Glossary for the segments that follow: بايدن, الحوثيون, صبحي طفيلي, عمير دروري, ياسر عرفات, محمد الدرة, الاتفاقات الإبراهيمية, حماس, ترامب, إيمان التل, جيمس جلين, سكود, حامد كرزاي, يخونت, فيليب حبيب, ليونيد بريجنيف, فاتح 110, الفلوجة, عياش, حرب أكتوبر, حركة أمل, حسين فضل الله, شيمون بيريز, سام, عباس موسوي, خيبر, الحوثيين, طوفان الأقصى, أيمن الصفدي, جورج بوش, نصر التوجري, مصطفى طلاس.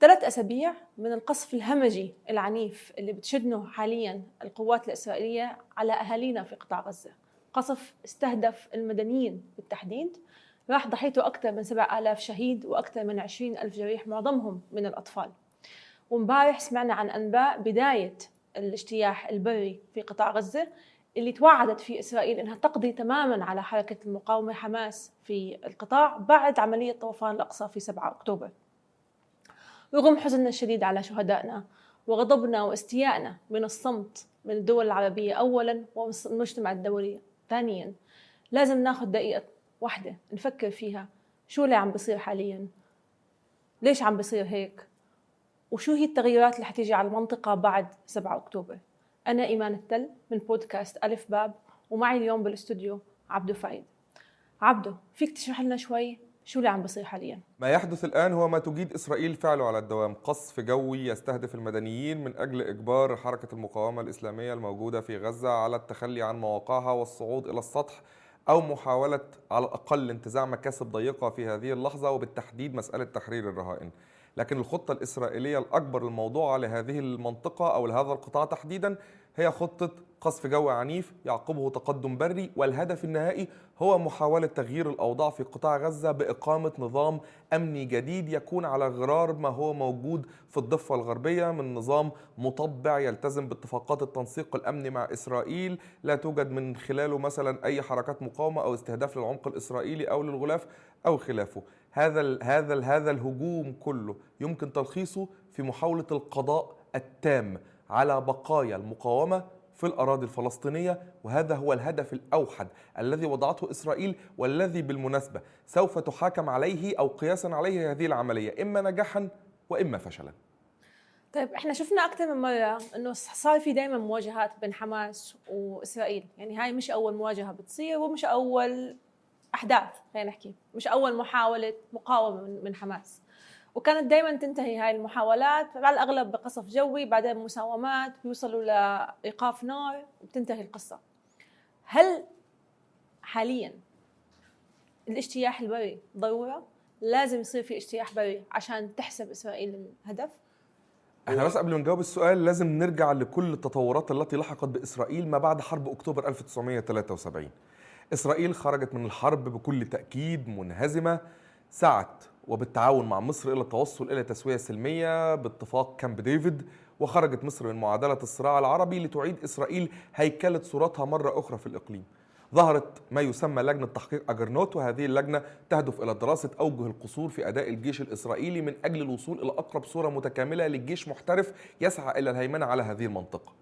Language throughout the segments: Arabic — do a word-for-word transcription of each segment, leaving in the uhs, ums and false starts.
ثلاث أسابيع من القصف الهمجي العنيف اللي بتشنه حالياً القوات الإسرائيلية على أهالينا في قطاع غزة. قصف استهدف المدنيين بالتحديد، راح ضحيته أكثر من سبعة آلاف شهيد وأكثر من عشرين ألف جريح، معظمهم من الأطفال. ومبارح سمعنا عن أنباء بداية الاجتياح البري في قطاع غزة اللي توعدت فيه إسرائيل أنها تقضي تماماً على حركة المقاومة حماس في القطاع بعد عملية طوفان الأقصى في سبعة أكتوبر. رغم حزننا الشديد على شهدائنا وغضبنا واستيائنا من الصمت من الدول العربية أولاً ومن المجتمع الدولي ثانياً، لازم ناخذ دقيقة واحدة نفكر فيها شو اللي عم بصير حالياً، ليش عم بصير هيك، وشو هي التغيرات اللي حتيجي على المنطقة بعد سبعة أكتوبر. أنا إيمان التل من بودكاست ألف باب، ومعي اليوم بالاستوديو عبدو فايد. عبدو، فيك تشرح لنا شوي شو اللي عم بصير حالياً؟ ما يحدث الآن هو ما تجيد إسرائيل فعله على الدوام، قصف جوي يستهدف المدنيين من أجل إجبار حركة المقاومة الإسلامية الموجودة في غزة على التخلي عن مواقعها والصعود إلى السطح، أو محاولة على الأقل انتزاع مكاسب ضيقة في هذه اللحظة، وبالتحديد مسألة تحرير الرهائن. لكن الخطة الإسرائيلية الأكبر الموضوع على هذه المنطقة أو لهذا القطاع تحديداً هي خطة قصف جوي عنيف يعقبه تقدم بري، والهدف النهائي هو محاولة تغيير الأوضاع في قطاع غزة بإقامة نظام أمني جديد يكون على غرار ما هو موجود في الضفة الغربية من نظام مطبع يلتزم باتفاقات التنسيق الأمني مع إسرائيل، لا توجد من خلاله مثلا أي حركات مقاومة أو استهداف للعمق الإسرائيلي أو للغلاف أو خلافه. هذا ال هذا ال هذا الهجوم كله يمكن تلخيصه في محاولة القضاء التام على بقايا المقاومة في الأراضي الفلسطينية، وهذا هو الهدف الأوحد الذي وضعته إسرائيل، والذي بالمناسبة سوف تحاكم عليه أو قياسا عليه هذه العملية إما نجاحا وإما فشلا. طيب، احنا شفنا أكثر من مرة أنه صار في دائما مواجهات بين حماس وإسرائيل، يعني هاي مش أول مواجهة بتصير ومش أول أحداث، خلينا نحكي مش أول محاولة مقاومة من حماس، وكانت دايما تنتهي هاي المحاولات على الأغلب بقصف جوي، بعدين مساومات، بيوصلوا لإيقاف نار وبتنتهي القصة. هل حاليا الاجتياح البري ضرورة؟ لازم يصير في اجتياح بري عشان تحسب إسرائيل الهدف؟ احنا بس قبل ما نجاوب السؤال لازم نرجع لكل التطورات التي لحقت بإسرائيل ما بعد حرب أكتوبر ألف وتسعمائة وثلاثة وسبعين. إسرائيل خرجت من الحرب بكل تأكيد منهزمة، سعت وبالتعاون مع مصر إلى التوصل إلى تسوية سلمية باتفاق كامب ديفيد، وخرجت مصر من معادلة الصراع العربي لتعيد إسرائيل هيكلة صورتها مرة أخرى في الإقليم. ظهرت ما يسمى لجنة تحقيق أجرنوت، وهذه اللجنة تهدف إلى دراسة أوجه القصور في أداء الجيش الإسرائيلي من أجل الوصول إلى أقرب صورة متكاملة للجيش محترف يسعى إلى الهيمنة على هذه المنطقة.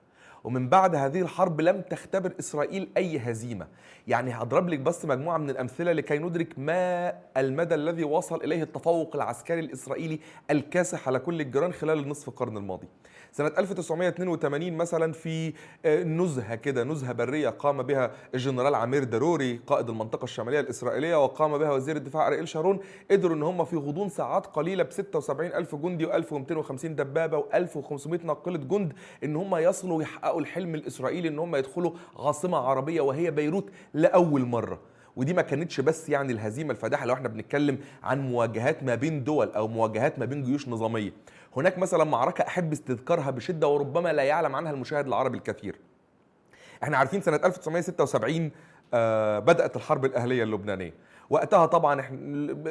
ومن بعد هذه الحرب لم تختبر إسرائيل أي هزيمة. يعني هضرب لك بس مجموعة من الأمثلة لكي ندرك ما المدى الذي وصل إليه التفوق العسكري الإسرائيلي الكاسح على كل الجيران خلال نصف القرن الماضي. سنة ألف وتسعمائة واثنين وثمانين مثلا في نزهة كده نزهة برية قام بها الجنرال عمير دروري قائد المنطقة الشمالية الإسرائيلية، وقام بها وزير الدفاع أرييل شارون، قدروا ان هم في غضون ساعات قليلة ب ستة وسبعين ألف جندي وألف ومئتين وخمسين دبابة وألف وخمسمائة ناقلة جند ان هم يصلوا يحققوا الحلم الإسرائيلي إن هم يدخلوا عاصمة عربية وهي بيروت لأول مرة. ودي ما كانتش بس يعني الهزيمة الفادحة، لو احنا بنتكلم عن مواجهات ما بين دول أو مواجهات ما بين جيوش نظامية. هناك مثلا معركة أحب استذكارها بشدة وربما لا يعلم عنها المشاهد العربي الكثير. احنا عارفين سنة ألف وتسعمائة وستة وسبعين آه بدأت الحرب الأهلية اللبنانية. وقتها طبعا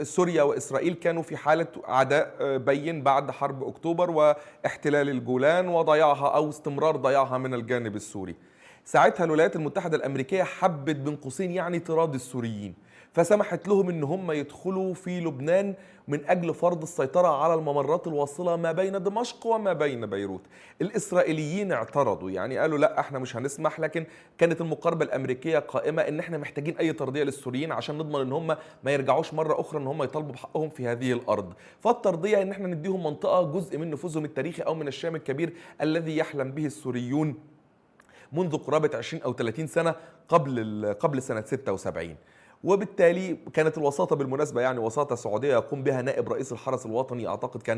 سوريا وإسرائيل كانوا في حالة عداء بين بعد حرب أكتوبر واحتلال الجولان وضياعها أو استمرار ضياعها من الجانب السوري. ساعتها الولايات المتحدة الأمريكية حبت بين قوسين يعني طراد السوريين، فسمحت لهم إن هم يدخلوا في لبنان من أجل فرض السيطرة على الممرات الواصلة ما بين دمشق وما بين بيروت. الإسرائيليين اعترضوا، يعني قالوا لا احنا مش هنسمح، لكن كانت المقاربة الأمريكية قائمة إن احنا محتاجين أي ترضية للسوريين عشان نضمن إن هم ما يرجعوش مرة أخرى إن هم يطالبوا بحقهم في هذه الأرض، فالترضية إن احنا نديهم منطقة جزء من نفوذهم التاريخي أو من الشام الكبير الذي يحلم به السوريون منذ قرابة عشرين أو ثلاثين سنة قبل قبل سنة ستة وسبعين. وبالتالي كانت الوساطة بالمناسبة يعني وساطة سعودية يقوم بها نائب رئيس الحرس الوطني أعتقد كان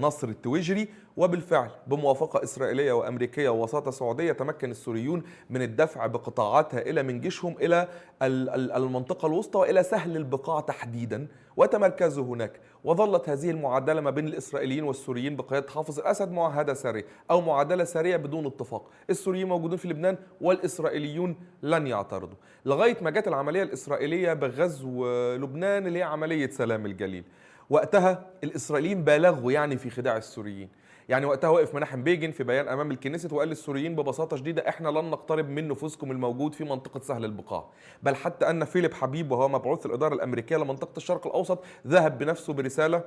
نصر التوجري، وبالفعل بموافقة إسرائيلية وأمريكية ووساطة سعودية تمكن السوريون من الدفع بقطاعات هائلة من جيشهم إلى المنطقة الوسطى وإلى سهل البقاع تحديدا وتمركزوا هناك، وظلت هذه المعادلة ما بين الإسرائيليين والسوريين بقيادة حافظ الأسد معاهدة سارية أو معادلة سارية بدون اتفاق. السوريين موجودون في لبنان والإسرائيليون لن يعترضوا، لغاية ما جت العملية الإسرائيلية بغزو لبنان اللي هي عملية سلام الجليل. وقتها الإسرائيليين بالغوا يعني في خداع السوريين، يعني وقتها وقف مناحم بيجن في بيان امام الكنيست وقال للسوريين ببساطه شديده احنا لن نقترب من نفوذكم الموجود في منطقه سهل البقاع، بل حتى ان فيليب حبيب وهو مبعوث الاداره الامريكيه لمنطقه الشرق الاوسط ذهب بنفسه برساله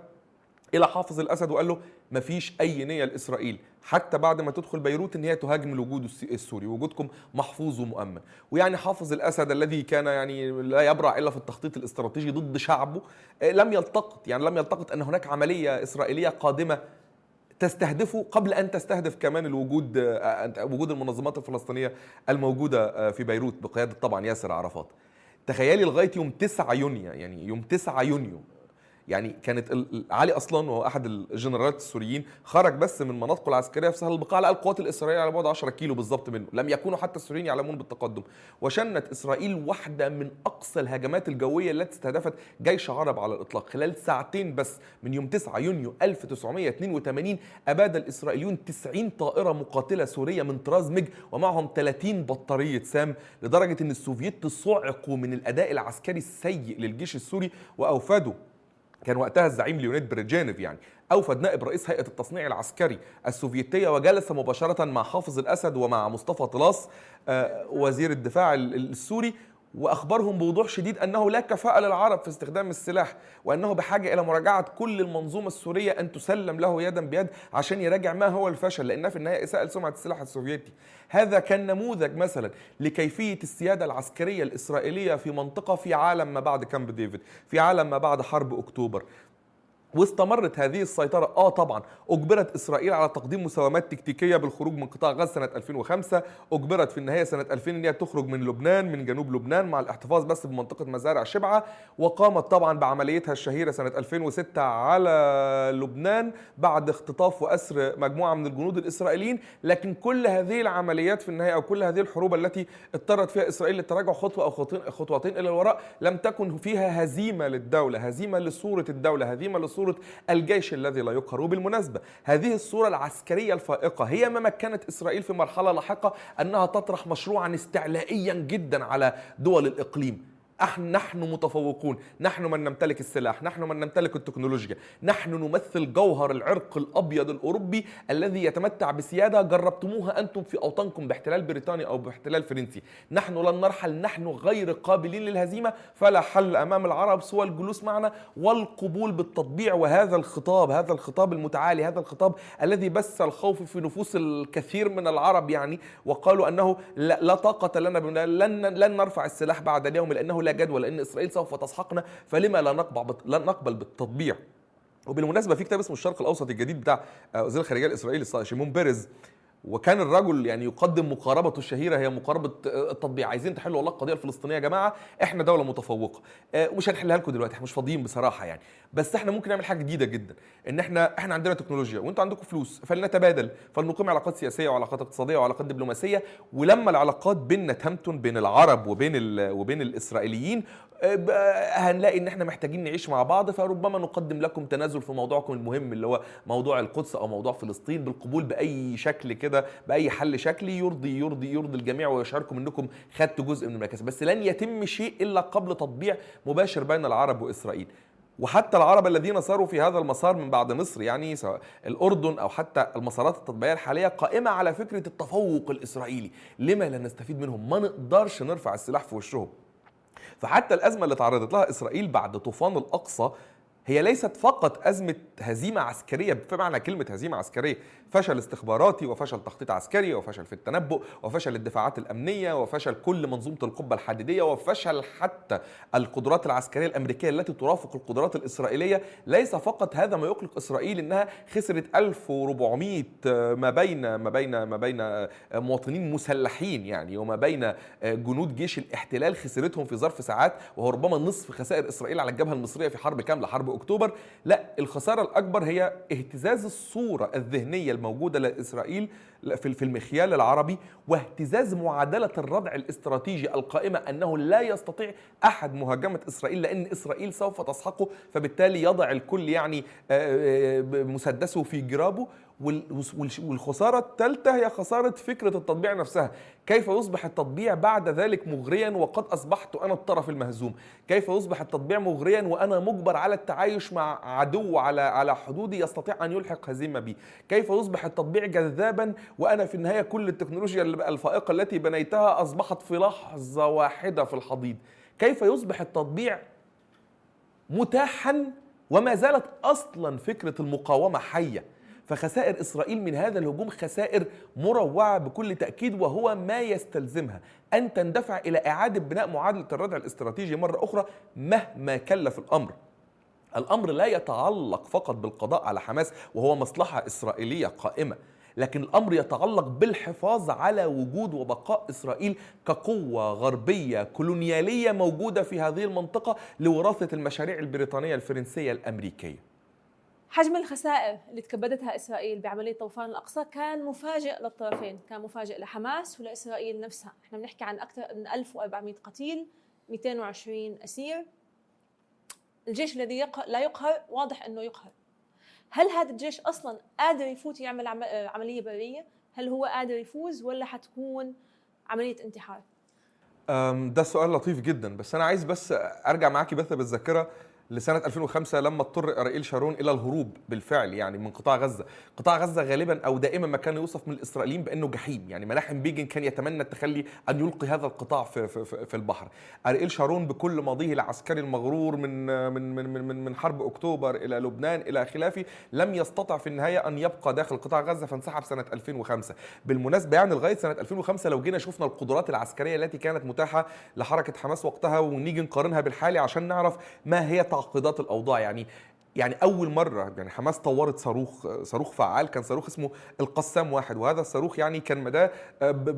الى حافظ الاسد وقال له مفيش اي نيه لاسرائيل حتى بعد ما تدخل بيروت ان هي تهاجم الوجود السوري، وجودكم محفوظ ومؤمن. ويعني حافظ الاسد الذي كان يعني لا يبرع الا في التخطيط الاستراتيجي ضد شعبه لم يلتقط يعني لم يلتقط ان هناك عمليه اسرائيليه قادمه تستهدفه قبل أن تستهدف كمان الوجود وجود المنظمات الفلسطينية الموجودة في بيروت بقيادة طبعا ياسر عرفات. تخيلي لغاية يوم تسعة يونيو يعني يوم تسعة يونيو يعني كانت علي أصلا وهو أحد الجنرالات السوريين خرج بس من مناطقه العسكرية في سهل البقاع لقى القوات الإسرائيلية على بعد عشرة كيلو بالضبط منه، لم يكونوا حتى السوريين يعلمون بالتقدم، وشنت إسرائيل واحدة من أقصى الهجمات الجوية التي استهدفت جيش عرب على الإطلاق خلال ساعتين بس من يوم تسعة يونيو ألف وتسعمية اتنين وتمانين. أباد الإسرائيليون تسعين طائرة مقاتلة سورية من طراز ميج ومعهم تلاتين بطارية سام، لدرجة أن السوفييت صعقوا من الأداء العسكري السيء للجيش السوري وأوفدوا. كان وقتها الزعيم ليونيد بريجنيف يعني أوفد نائب رئيس هيئة التصنيع العسكري السوفيتية وجلس مباشرة مع حافظ الأسد ومع مصطفى طلاس وزير الدفاع السوري وأخبرهم بوضوح شديد أنه لا كفاءة للعرب في استخدام السلاح وأنه بحاجة إلى مراجعة كل المنظومة السورية أن تسلم له يدا بيد عشان يراجع ما هو الفشل، لأنها في النهاية إساءة لسمعة السلاح السوفيتي. هذا كان نموذج مثلا لكيفية السيادة العسكرية الإسرائيلية في منطقة في عالم ما بعد كامب ديفيد، في عالم ما بعد حرب أكتوبر. واستمرت هذه السيطرة. آه طبعا أجبرت إسرائيل على تقديم مساومات تكتيكية بالخروج من قطاع غزة سنة ألفين وخمسة، أجبرت في النهاية سنة ألفين أن هي تخرج من لبنان من جنوب لبنان مع الاحتفاظ بس بمنطقة مزارع شبعة، وقامت طبعا بعمليتها الشهيرة سنة ألفين وستة على لبنان بعد اختطاف وأسر مجموعة من الجنود الإسرائيليين. لكن كل هذه العمليات في النهاية أو كل هذه الحروب التي اضطرت فيها إسرائيل للتراجع خطوة أو خطوتين إلى الوراء لم تكن فيها هزيمة للدولة، هزيمة لصورة الدولة، هزيمة لصورة الجيش الذي لا يقهر. وبالمناسبة هذه الصورة العسكرية الفائقة هي ما مكنت إسرائيل في مرحلة لاحقة أنها تطرح مشروعا استعلائيا جدا على دول الإقليم. نحن متفوقون، نحن من نمتلك السلاح، نحن من نمتلك التكنولوجيا، نحن نمثل جوهر العرق الأبيض الأوروبي الذي يتمتع بسيادة جربتموها أنتم في أوطانكم باحتلال بريطاني أو باحتلال فرنسي. نحن لن نرحل، نحن غير قابلين للهزيمة، فلا حل أمام العرب سوى الجلوس معنا والقبول بالتطبيع. وهذا الخطاب، هذا الخطاب المتعالي، هذا الخطاب الذي بث الخوف في نفوس الكثير من العرب يعني، وقالوا أنه لا طاقة لنا، لن لن نرفع السلاح بعد اليوم لأنه لا جدوى، لأن إسرائيل سوف تسحقنا، فلما لا نقبل بالتطبيع. وبالمناسبة في كتاب اسمه الشرق الأوسط الجديد بتاع وزير الخارجية الإسرائيلي شيمون بيريز، وكان الرجل يعني يقدم مقاربته الشهيرة هي مقاربة التطبيع. عايزين تحلوا والله القضية الفلسطينية يا جماعة، احنا دولة متفوقة ومش هنحلها لكم دلوقتي، احنا مش فاضيين بصراحة يعني، بس احنا ممكن نعمل حاجة جديدة جدا، ان احنا احنا عندنا تكنولوجيا وانتوا عندكم فلوس، فلنتبادل، فلنقيم علاقات سياسية وعلاقات اقتصادية وعلاقات دبلوماسية. ولما العلاقات بيننا تهمتن بين العرب وبين ال... وبين الإسرائيليين هنلاقي ان احنا محتاجين نعيش مع بعض، فربما نقدم لكم تنازل في موضوعكم المهم اللي هو موضوع القدس او موضوع فلسطين بالقبول باي شكل كده، باي حل شكلي يرضي يرضي يرضي الجميع ويشعركم انكم خدتوا جزء من المركز، بس لن يتم شيء الا قبل تطبيع مباشر بين العرب واسرائيل. وحتى العرب الذين صاروا في هذا المسار من بعد مصر يعني سواء الأردن أو حتى المسارات التطبيعية الحالية قائمة على فكرة التفوق الإسرائيلي. لما لا نستفيد منهم؟ ما نقدرش نرفع السلاح في وشهم. فحتى الأزمة اللي تعرضت لها إسرائيل بعد طوفان الأقصى هي ليست فقط أزمة هزيمة عسكرية بمعنى كلمة هزيمة عسكرية، فشل استخباراتي وفشل تخطيط عسكري وفشل في التنبؤ وفشل الدفاعات الأمنية وفشل كل منظومة القبة الحديدية وفشل حتى القدرات العسكرية الأمريكية التي ترافق القدرات الإسرائيلية. ليس فقط هذا ما يقلق إسرائيل، إنها خسرت ألف وأربعمائة ما بين ما بين ما بين مواطنين مسلحين يعني وما بين جنود جيش الاحتلال، خسرتهم في ظرف ساعات، وهو ربما نصف خسائر إسرائيل على الجبهة المصرية في حرب كاملة، حرب أكتوبر. لا، الخسارة الأكبر هي اهتزاز الصورة الذهنية الموجودة لإسرائيل في المخيال العربي، واهتزاز معادلة الردع الاستراتيجي القائمة أنه لا يستطيع أحد مهاجمة إسرائيل لأن إسرائيل سوف تسحقه، فبالتالي يضع الكل يعني مسدسه في جرابه. والخسارة الثالثة هي خسارة فكرة التطبيع نفسها. كيف يصبح التطبيع بعد ذلك مغريا وقد أصبحت أنا الطرف المهزوم؟ كيف يصبح التطبيع مغريا وأنا مجبر على التعايش مع عدو على على حدودي يستطيع أن يلحق هزيمة بي؟ كيف يصبح التطبيع جذابا وأنا في النهاية كل التكنولوجيا الفائقة التي بنيتها أصبحت في لحظة واحدة في الحضيض؟ كيف يصبح التطبيع متاحا وما زالت أصلا فكرة المقاومة حية؟ فخسائر إسرائيل من هذا الهجوم خسائر مروعة بكل تأكيد، وهو ما يستلزمها أن تندفع إلى إعادة بناء معادلة الردع الاستراتيجي مرة أخرى مهما كلف الأمر. الأمر لا يتعلق فقط بالقضاء على حماس وهو مصلحة إسرائيلية قائمة، لكن الأمر يتعلق بالحفاظ على وجود وبقاء إسرائيل كقوة غربية كولونيالية موجودة في هذه المنطقة لوراثة المشاريع البريطانية الفرنسية الأمريكية. حجم الخسائر اللي تكبدتها إسرائيل بعملية طوفان الأقصى كان مفاجئ للطرفين، كان مفاجئ لحماس ولإسرائيل نفسها. احنا بنحكي عن أكثر من ألف وأربعمائة قتيل، مئتين وعشرين أسير. الجيش الذي لا يقهر واضح أنه يقهر. هل هذا الجيش أصلاً قادر يفوت يعمل عملية برية؟ هل هو قادر يفوز ولا حتكون عملية انتحار؟ ده سؤال لطيف جداً، بس أنا عايز بس أرجع معاكي بثة بالذاكرة لسنة ألفين وخمسة لما اضطر أرييل شارون إلى الهروب بالفعل يعني من قطاع غزة. قطاع غزة غالبا أو دائما ما كان يوصف من الإسرائيليين بأنه جحيم، يعني مناحم بيجن كان يتمنى التخلي أن يلقي هذا القطاع في, في, في البحر. أرييل شارون بكل ماضيه العسكري المغرور من, من, من, من, من حرب أكتوبر إلى لبنان إلى خلافه لم يستطع في النهاية أن يبقى داخل قطاع غزة، فانسحب سنة ألفين وخمسة بالمناسبة. يعني لغاية سنة ألفين وخمسة لو جينا شفنا القدرات العسكرية التي كانت متاحة لحركة حماس وقتها ونيجي نقارنها بالحالي عشان نعرف ما هي تعقيدات الأوضاع. يعني يعني أول مرة يعني حماس طورت صاروخ صاروخ فعال، كان صاروخ اسمه القسام واحد، وهذا الصاروخ يعني كان مداه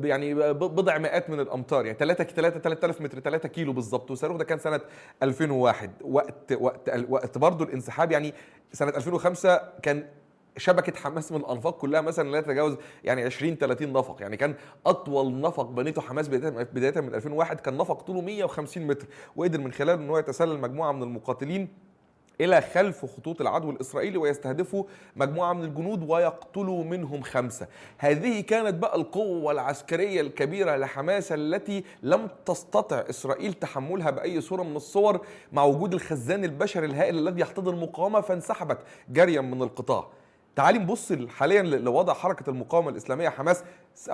يعني بضع مئات من الأمتار، يعني ثلاثة ثلاثة ثلاثة آلاف متر، ثلاثة كيلو بالضبط. والصاروخ ده كان سنة ألفين وواحد وقت وقت وقت برضه الانسحاب. يعني سنة ألفين وخمسة كان شبكة حماس من الأنفاق كلها مثلا لا تتجاوز يعني عشرين ثلاثين نفق، يعني كان أطول نفق بنيته حماس بداية من ألفين وواحد كان نفق طوله مئة وخمسين متر، وقدر من خلاله أنه يتسلل مجموعة من المقاتلين إلى خلف خطوط العدو الإسرائيلي ويستهدفوا مجموعة من الجنود ويقتلوا منهم خمسة. هذه كانت بقى القوة العسكرية الكبيرة لحماس التي لم تستطع إسرائيل تحملها بأي صورة من الصور مع وجود الخزان البشري الهائل الذي يحتضن المقاومة، فانسحبت جريا من القطاع. تعالي نبص حاليا لوضع حركة المقاومة الإسلامية حماس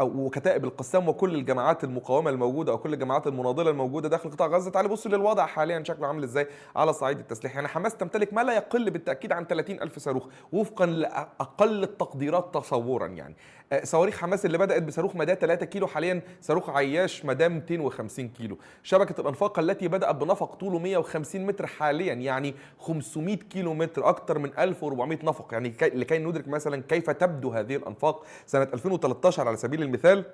وكتائب القسام وكل الجماعات المقاومة الموجودة وكل الجماعات المناضلة الموجودة داخل قطاع غزة. تعالي بص للوضع حاليا شكله عامل ازاي على الصعيد التسليحي. يعني حماس تمتلك ما لا يقل بالتأكيد عن ثلاثين ألف صاروخ وفقا لأقل التقديرات تصورا. يعني صواريخ حماس اللي بدأت بصاروخ مداه ثلاثة كيلو حاليا صاروخ عياش مداه مئتين وخمسين كيلو. شبكة الأنفاق التي بدأت بنفق طوله مئة وخمسين متر حاليا يعني خمسمائة كيلو متر، أكثر من ألف وأربعمائة نفق. يعني لكي ندرك مثلا كيف تبدو هذه الأنفاق، سنة ألفين وثلاثة عشر على سبيل المثال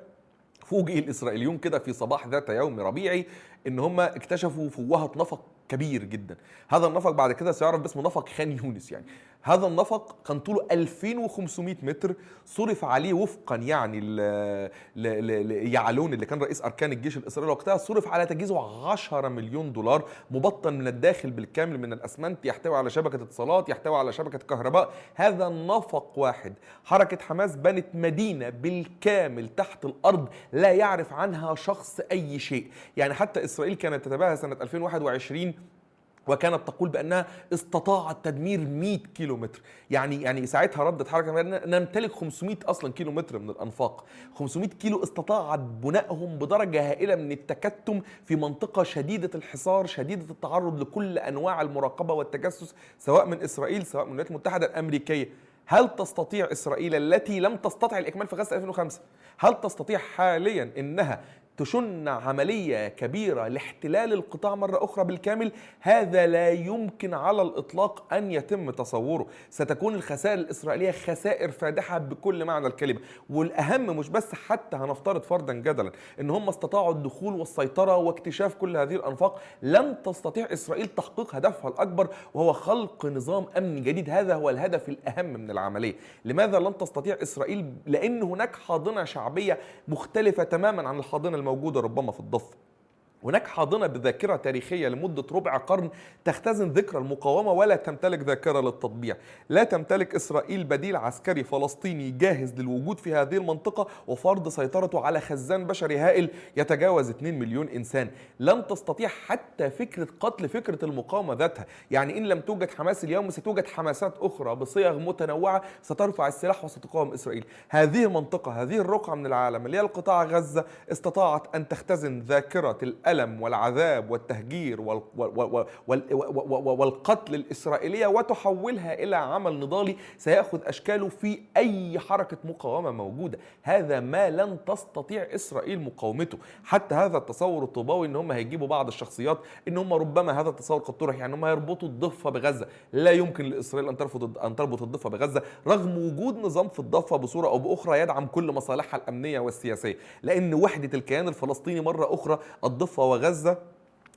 فوجئ الإسرائيليون كده في صباح ذات يوم ربيعي إن هم اكتشفوا فوهة نفق كبير جدا. هذا النفق بعد كده سيعرف باسم نفق خان يونس. يعني هذا النفق كان طوله ألفين وخمسمائة متر، صرف عليه وفقا يعني يعلون اللي كان رئيس أركان الجيش الإسرائيلي وقتها صرف على تجهيزه عشرة مليون دولار، مبطن من الداخل بالكامل من الأسمنت، يحتوي على شبكة اتصالات، يحتوي على شبكة كهرباء. هذا النفق واحد. حركة حماس بنت مدينة بالكامل تحت الأرض لا يعرف عنها شخص أي شيء. يعني حتى إسرائيل كانت تتباهى سنة ألفين وواحد وعشرين وكانت تقول بأنها استطاعت تدمير مئة كيلومتر. يعني يعني ساعتها ردت حركة نمتلك خمسمئة أصلا كيلومتر من الأنفاق، خمسمئة كيلو استطاعت بنائهم بدرجة هائلة من التكتم في منطقة شديدة الحصار، شديدة التعرض لكل أنواع المراقبة والتجسس سواء من إسرائيل سواء من الولايات المتحدة الأمريكية. هل تستطيع إسرائيل التي لم تستطع الإكمال في غزة ألفين وخمسة، هل تستطيع حاليا إنها تشن عملية كبيرة لاحتلال القطاع مرة أخرى بالكامل؟ هذا لا يمكن على الإطلاق أن يتم تصوره. ستكون الخسائر الإسرائيلية خسائر فادحة بكل معنى الكلمة. والأهم مش بس حتى هنفترض فردا جدلا إن هم استطاعوا الدخول والسيطرة واكتشاف كل هذه الأنفاق، لم تستطيع إسرائيل تحقيق هدفها الأكبر وهو خلق نظام أمن جديد. هذا هو الهدف الأهم من العملية. لماذا لم تستطيع إسرائيل؟ لأن هناك حاضنة شعبية مختلفة تماما عن الحاضنة الموجودة موجودة ربما في الضفة. هناك حاضنة بذاكرة تاريخية لمدة ربع قرن تختزن ذكرى المقاومة ولا تمتلك ذاكرة للتطبيع. لا تمتلك إسرائيل بديل عسكري فلسطيني جاهز للوجود في هذه المنطقة وفرض سيطرته على خزان بشري هائل يتجاوز مليونين إنسان. لن تستطيع حتى فكرة قتل فكرة المقاومة ذاتها. يعني إن لم توجد حماس اليوم ستوجد حماسات أخرى بصيغ متنوعة سترفع السلاح وستقاوم إسرائيل. هذه المنطقة، هذه الرقعة من العالم اللي هي القطاع غزة، استطاعت أن تختزن ذاكرة الألم والعذاب والتهجير والقتل الإسرائيلية وتحولها إلى عمل نضالي سيأخذ أشكاله في أي حركة مقاومة موجودة. هذا ما لن تستطيع إسرائيل مقاومته. حتى هذا التصور الطوباوي إن هم هيجيبوا بعض الشخصيات، إن هم ربما هذا التصور قد طرح، يعني هم هيربطوا الضفة بغزة. لا يمكن لإسرائيل أن ترفض أن تربط الضفة بغزة رغم وجود نظام في الضفة بصورة أو بأخرى يدعم كل مصالحها الأمنية والسياسية، لأن وحدة الكيان الفلسطيني مرة أخرى الضفة وغزة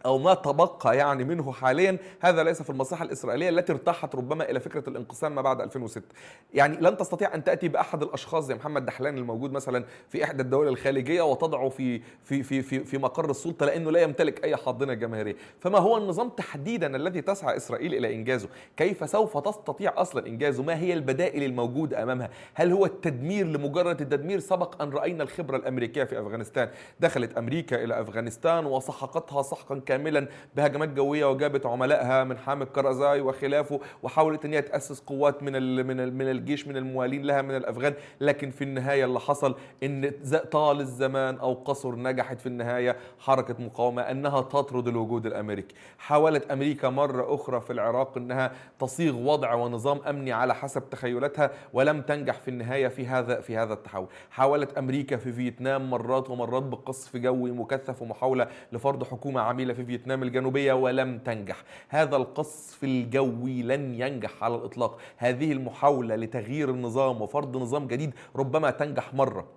أو ما تبقى يعني منه حاليا هذا ليس في المصلحة الإسرائيلية التي ارتاحت ربما إلى فكرة الانقسام ما بعد ألفين وستة. يعني لن تستطيع أن تأتي بأحد الأشخاص زي محمد دحلان الموجود مثلا في إحدى الدول الخليجية وتضعه في في في في, في مقر السلطة لأنه لا يمتلك أي حاضنة جماهيرية. فما هو النظام تحديدا الذي تسعى إسرائيل إلى إنجازه؟ كيف سوف تستطيع أصلا إنجازه؟ ما هي البدائل الموجودة أمامها؟ هل هو التدمير لمجرد التدمير؟ سبق أن رأينا الخبرة الأمريكية في أفغانستان. دخلت أمريكا إلى أفغانستان وسحقتها سحقا كاملا بهجمات جويه وجابت عملائها من حامد كرزاي وخلافه وحاولت ان هي تاسس قوات من ال من ال من الجيش من الموالين لها من الافغان، لكن في النهايه اللي حصل ان طال الزمان او قصر نجحت في النهايه حركه مقاومه انها تطرد الوجود الامريكي. حاولت امريكا مره اخرى في العراق انها تصيغ وضع ونظام امني على حسب تخيلاتها ولم تنجح في النهايه في هذا في هذا التحول. حاولت امريكا في فيتنام مرات ومرات بقصف جوي مكثف ومحاوله لفرض حكومه عميله في فيتنام الجنوبية ولم تنجح. هذا القصف الجوي لن ينجح على الإطلاق. هذه المحاولة لتغيير النظام وفرض نظام جديد ربما تنجح مرة،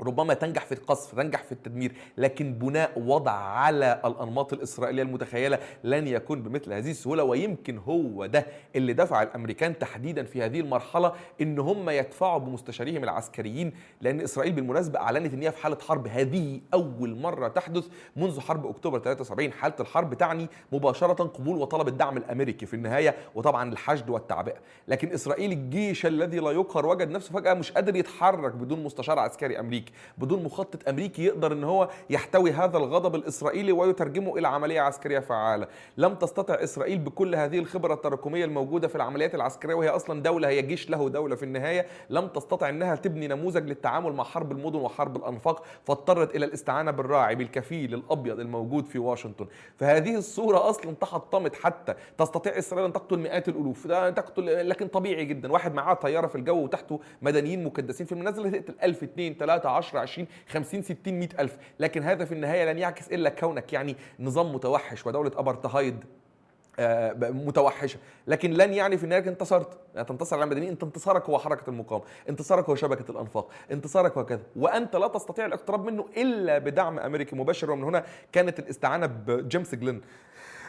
ربما تنجح في القصف، تنجح في التدمير، لكن بناء وضع على الأنماط الإسرائيلية المتخيلة لن يكون بمثل هذه السهولة. ويمكن هو ده اللي دفع الأمريكان تحديدا في هذه المرحلة إن هم يدفعوا بمستشاريهم العسكريين، لأن إسرائيل بالمناسبة أعلنت إن هي في حالة حرب. هذه أول مرة تحدث منذ حرب أكتوبر ثلاثة وسبعين. حالة الحرب تعني مباشرة قبول وطلب الدعم الأمريكي في النهاية وطبعا الحشد والتعبئة. لكن إسرائيل الجيش الذي لا يقهر وجد نفسه فجأة مش قادر يتحرك بدون مستشار عسكري أمريكي، بدون مخطط أمريكي يقدر إن هو يحتوي هذا الغضب الإسرائيلي ويترجمه إلى عملية عسكرية فعالة. لم تستطع إسرائيل بكل هذه الخبرة التراكمية الموجودة في العمليات العسكرية، وهي أصلا دولة هي جيش له دولة في النهاية، لم تستطع إنها تبني نموذج للتعامل مع حرب المدن وحرب الأنفاق، فاضطرت إلى الاستعانة بالراعي بالكفيل الأبيض الموجود في واشنطن. فهذه الصورة أصلا تحطمت. حتى تستطيع إسرائيل أن تقتل مئات الألوف، تقتل لكن طبيعي جدا، واحد معاه طيارة في الجو وتحته مدنيين مكدسين في المنازل هتقتل ألف اثنين ثلاثة عشر عشرين خمسين ستين مئة ألف، لكن هذا في النهاية لن يعكس إلا كونك يعني نظام متوحش ودولة أبرتهايد متوحشة، لكن لن يعني في النهاية انتصرت. تنتصر على المدنيين، انت انتصارك هو حركة المقاومة، انتصارك هو شبكة الأنفاق، انتصارك وكذا، وأنت لا تستطيع الاقتراب منه إلا بدعم أمريكي مباشر. ومن هنا كانت الاستعانة بجيمس جلين.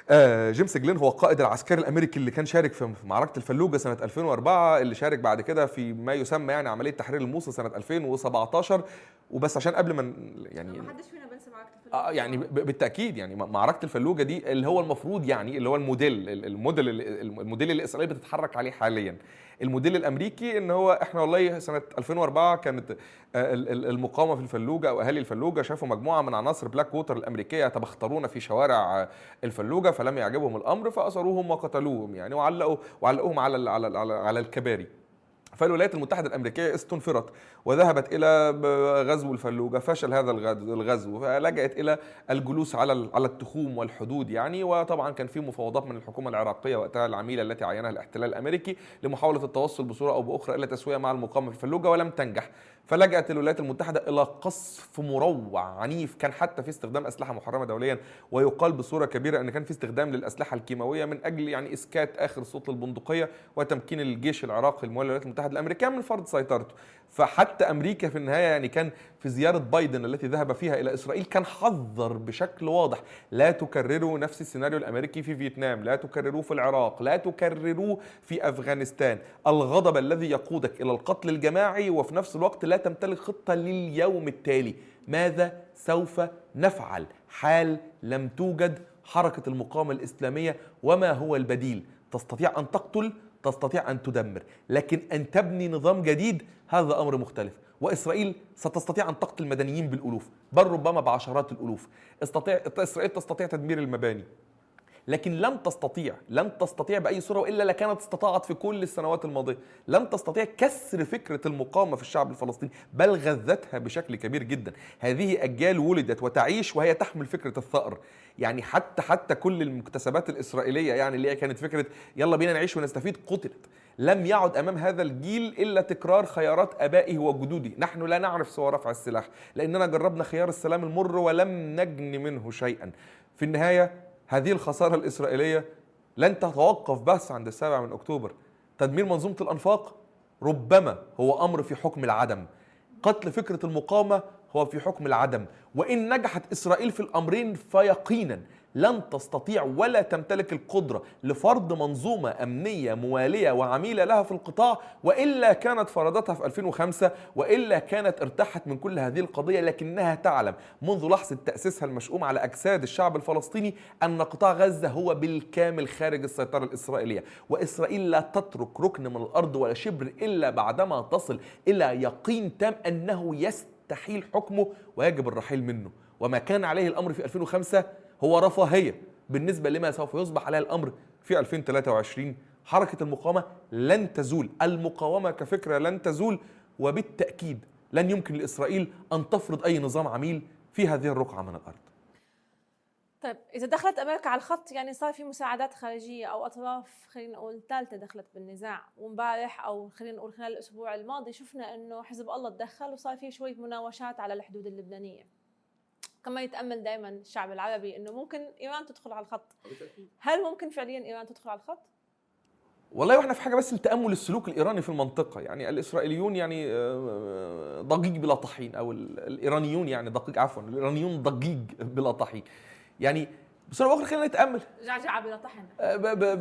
آه جيمس جلين هو القائد العسكري الامريكي اللي كان شارك في معركه الفلوجه سنه ألفين وأربعة، اللي شارك بعد كده في ما يسمى يعني عمليه تحرير الموصل سنه ألفين وسبعتاشر. وبس عشان قبل ما يعني محدش فينا بنسى معركه الفلوجه يعني بالتاكيد يعني معركه الفلوجه دي اللي هو المفروض يعني اللي هو الموديل الموديل الموديل الاسرائيلي بتتحرك عليه حاليا. الموديل الامريكي ان هو احنا والله سنه ألفين وأربعة كانت المقاومه في الفلوجه او اهالي الفلوجه شافوا مجموعه من عناصر بلاك ووتر الامريكيه تبخترون في شوارع الفلوجه فلم يعجبهم الامر فاسروهم وقتلوهم يعني وعلقوا وعلقوهم على على على, على الكباري. فالولايات المتحدة الأمريكية استنفرت وذهبت إلى غزو الفلوجة. فشل هذا الغزو فلجأت إلى الجلوس على على التخوم والحدود يعني. وطبعا كان في مفاوضات من الحكومة العراقية وقتها العميلة التي عينها الاحتلال الأمريكي لمحاولة التوصل بصورة أو بأخرى إلى تسوية مع المقاومة في الفلوجة ولم تنجح. فلجأت الولايات المتحدة إلى قصف مروع عنيف كان حتى في استخدام أسلحة محرمة دوليا ويقال بصورة كبيرة أن كان في استخدام للأسلحة الكيماوية من أجل يعني إسكات آخر صوت البندقية وتمكين الجيش العراقي المولى للولايات المتحدة الأمريكية من فرض سيطرته. فحتى أمريكا في النهاية يعني كان في زيارة بايدن التي ذهب فيها إلى إسرائيل كان حذر بشكل واضح لا تكرروا نفس السيناريو الأمريكي في فيتنام، لا تكرروه في العراق، لا تكرروه في أفغانستان. الغضب الذي يقودك إلى القتل الجماعي وفي نفس الوقت لا تمتلك خطة لليوم التالي. ماذا سوف نفعل حال لم توجد حركة المقاومة الإسلامية؟ وما هو البديل؟ تستطيع أن تقتل، تستطيع أن تدمر، لكن أن تبني نظام جديد هذا أمر مختلف. وإسرائيل ستستطيع أن تقتل المدنيين بالألوف بل ربما بعشرات الألوف. استطيع إسرائيل تستطيع تدمير المباني لكن لم تستطيع لم تستطيع بأي صورة وإلا لكانت استطاعت في كل السنوات الماضية لم تستطيع كسر فكرة المقاومة في الشعب الفلسطيني بل غذتها بشكل كبير جدا. هذه أجيال ولدت وتعيش وهي تحمل فكرة الثأر يعني حتى حتى كل المكتسبات الإسرائيلية يعني اللي كانت فكرة يلا بينا نعيش ونستفيد قتلت. لم يعد أمام هذا الجيل إلا تكرار خيارات أبائه وجدوده. نحن لا نعرف سوى رفع السلاح لأننا جربنا خيار السلام المر ولم نجن منه شيئا. في النهاية هذه الخسارة الإسرائيلية لن تتوقف بس عند السابع من أكتوبر. تدمير منظومة الأنفاق ربما هو أمر في حكم العدم، قتل فكرة المقاومة هو في حكم العدم. وإن نجحت إسرائيل في الأمرين فيقينا لن تستطيع ولا تمتلك القدرة لفرض منظومة أمنية موالية وعميلة لها في القطاع، وإلا كانت فرضتها في ألفين وخمسة وإلا كانت ارتاحت من كل هذه القضية. لكنها تعلم منذ لحظة تأسيسها المشؤوم على أجساد الشعب الفلسطيني أن قطاع غزة هو بالكامل خارج السيطرة الإسرائيلية، وإسرائيل لا تترك ركن من الأرض ولا شبر إلا بعدما تصل إلى يقين تام أنه يستحيل حكمه ويجب الرحيل منه. وما كان عليه الأمر في ألفين وخمسة هو رفاهية بالنسبة لما سوف يصبح عليه الأمر في ألفين وثلاثة وعشرين. حركة المقاومة لن تزول، المقاومة كفكرة لن تزول، وبالتأكيد لن يمكن لإسرائيل أن تفرض أي نظام عميل في هذه الرقعة من الأرض. طيب إذا دخلت أمريكا على الخط يعني صار في مساعدات خارجية أو أطراف خلينا نقول ثالثة دخلت بالنزاع، ومبارح أو خلينا نقول خلال الأسبوع الماضي شفنا أنه حزب الله تدخل وصار فيه شوية مناوشات على الحدود اللبنانية. كما يتأمل دائما الشعب العربي أنه ممكن إيران تدخل على الخط، هل ممكن فعليا إيران تدخل على الخط؟ والله واحنا في حاجة بس لتأمل السلوك الإيراني في المنطقة. يعني الإسرائيليون يعني ضجيج بلا طحين، أو الإيرانيون يعني دقيق عفوا الإيرانيون ضجيج بلا طحين. يعني بصورة أخرى خلينا نتأمل جعجعة بلا طحن.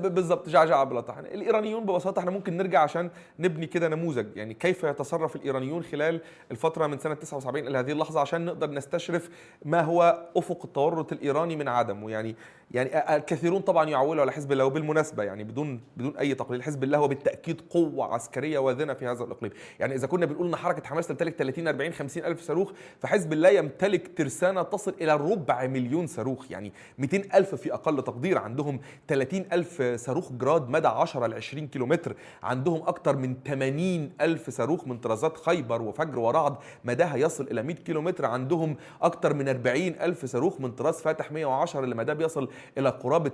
بالضبط، جعجعة بلا طحن. الإيرانيون ببساطة احنا ممكن نرجع عشان نبني كده نموذج يعني كيف يتصرف الإيرانيون خلال الفترة من سنة تسعة وسبعين إلى هذه اللحظة عشان نقدر نستشرف ما هو أفق التورط الإيراني من عدمه. يعني يعني الكثيرون طبعا يعولوا على حزب الله، وبالمناسبة يعني بدون بدون أي تقليل حزب الله هو بالتأكيد قوة عسكرية واذنة في هذا الإقليم. يعني إذا كنا بنقول إن حركة حماس تمتلك ثلاثين أربعين خمسين ألف صاروخ، فحزب الله يمتلك ترسانة تصل إلى ربع مليون صاروخ، يعني مئتين ألف في أقل تقدير. عندهم ثلاثين ألف صاروخ جراد مدى عشرة إلى عشرين كيلومتر، عندهم أكثر من ثمانين ألف صاروخ من طرازات خيبر وفجر ورعد مداها يصل إلى مئة كيلومتر، عندهم أكثر من أربعين ألف صاروخ من طراز فاتح مئة وعشرة اللي مداه بيصل إلى قرابة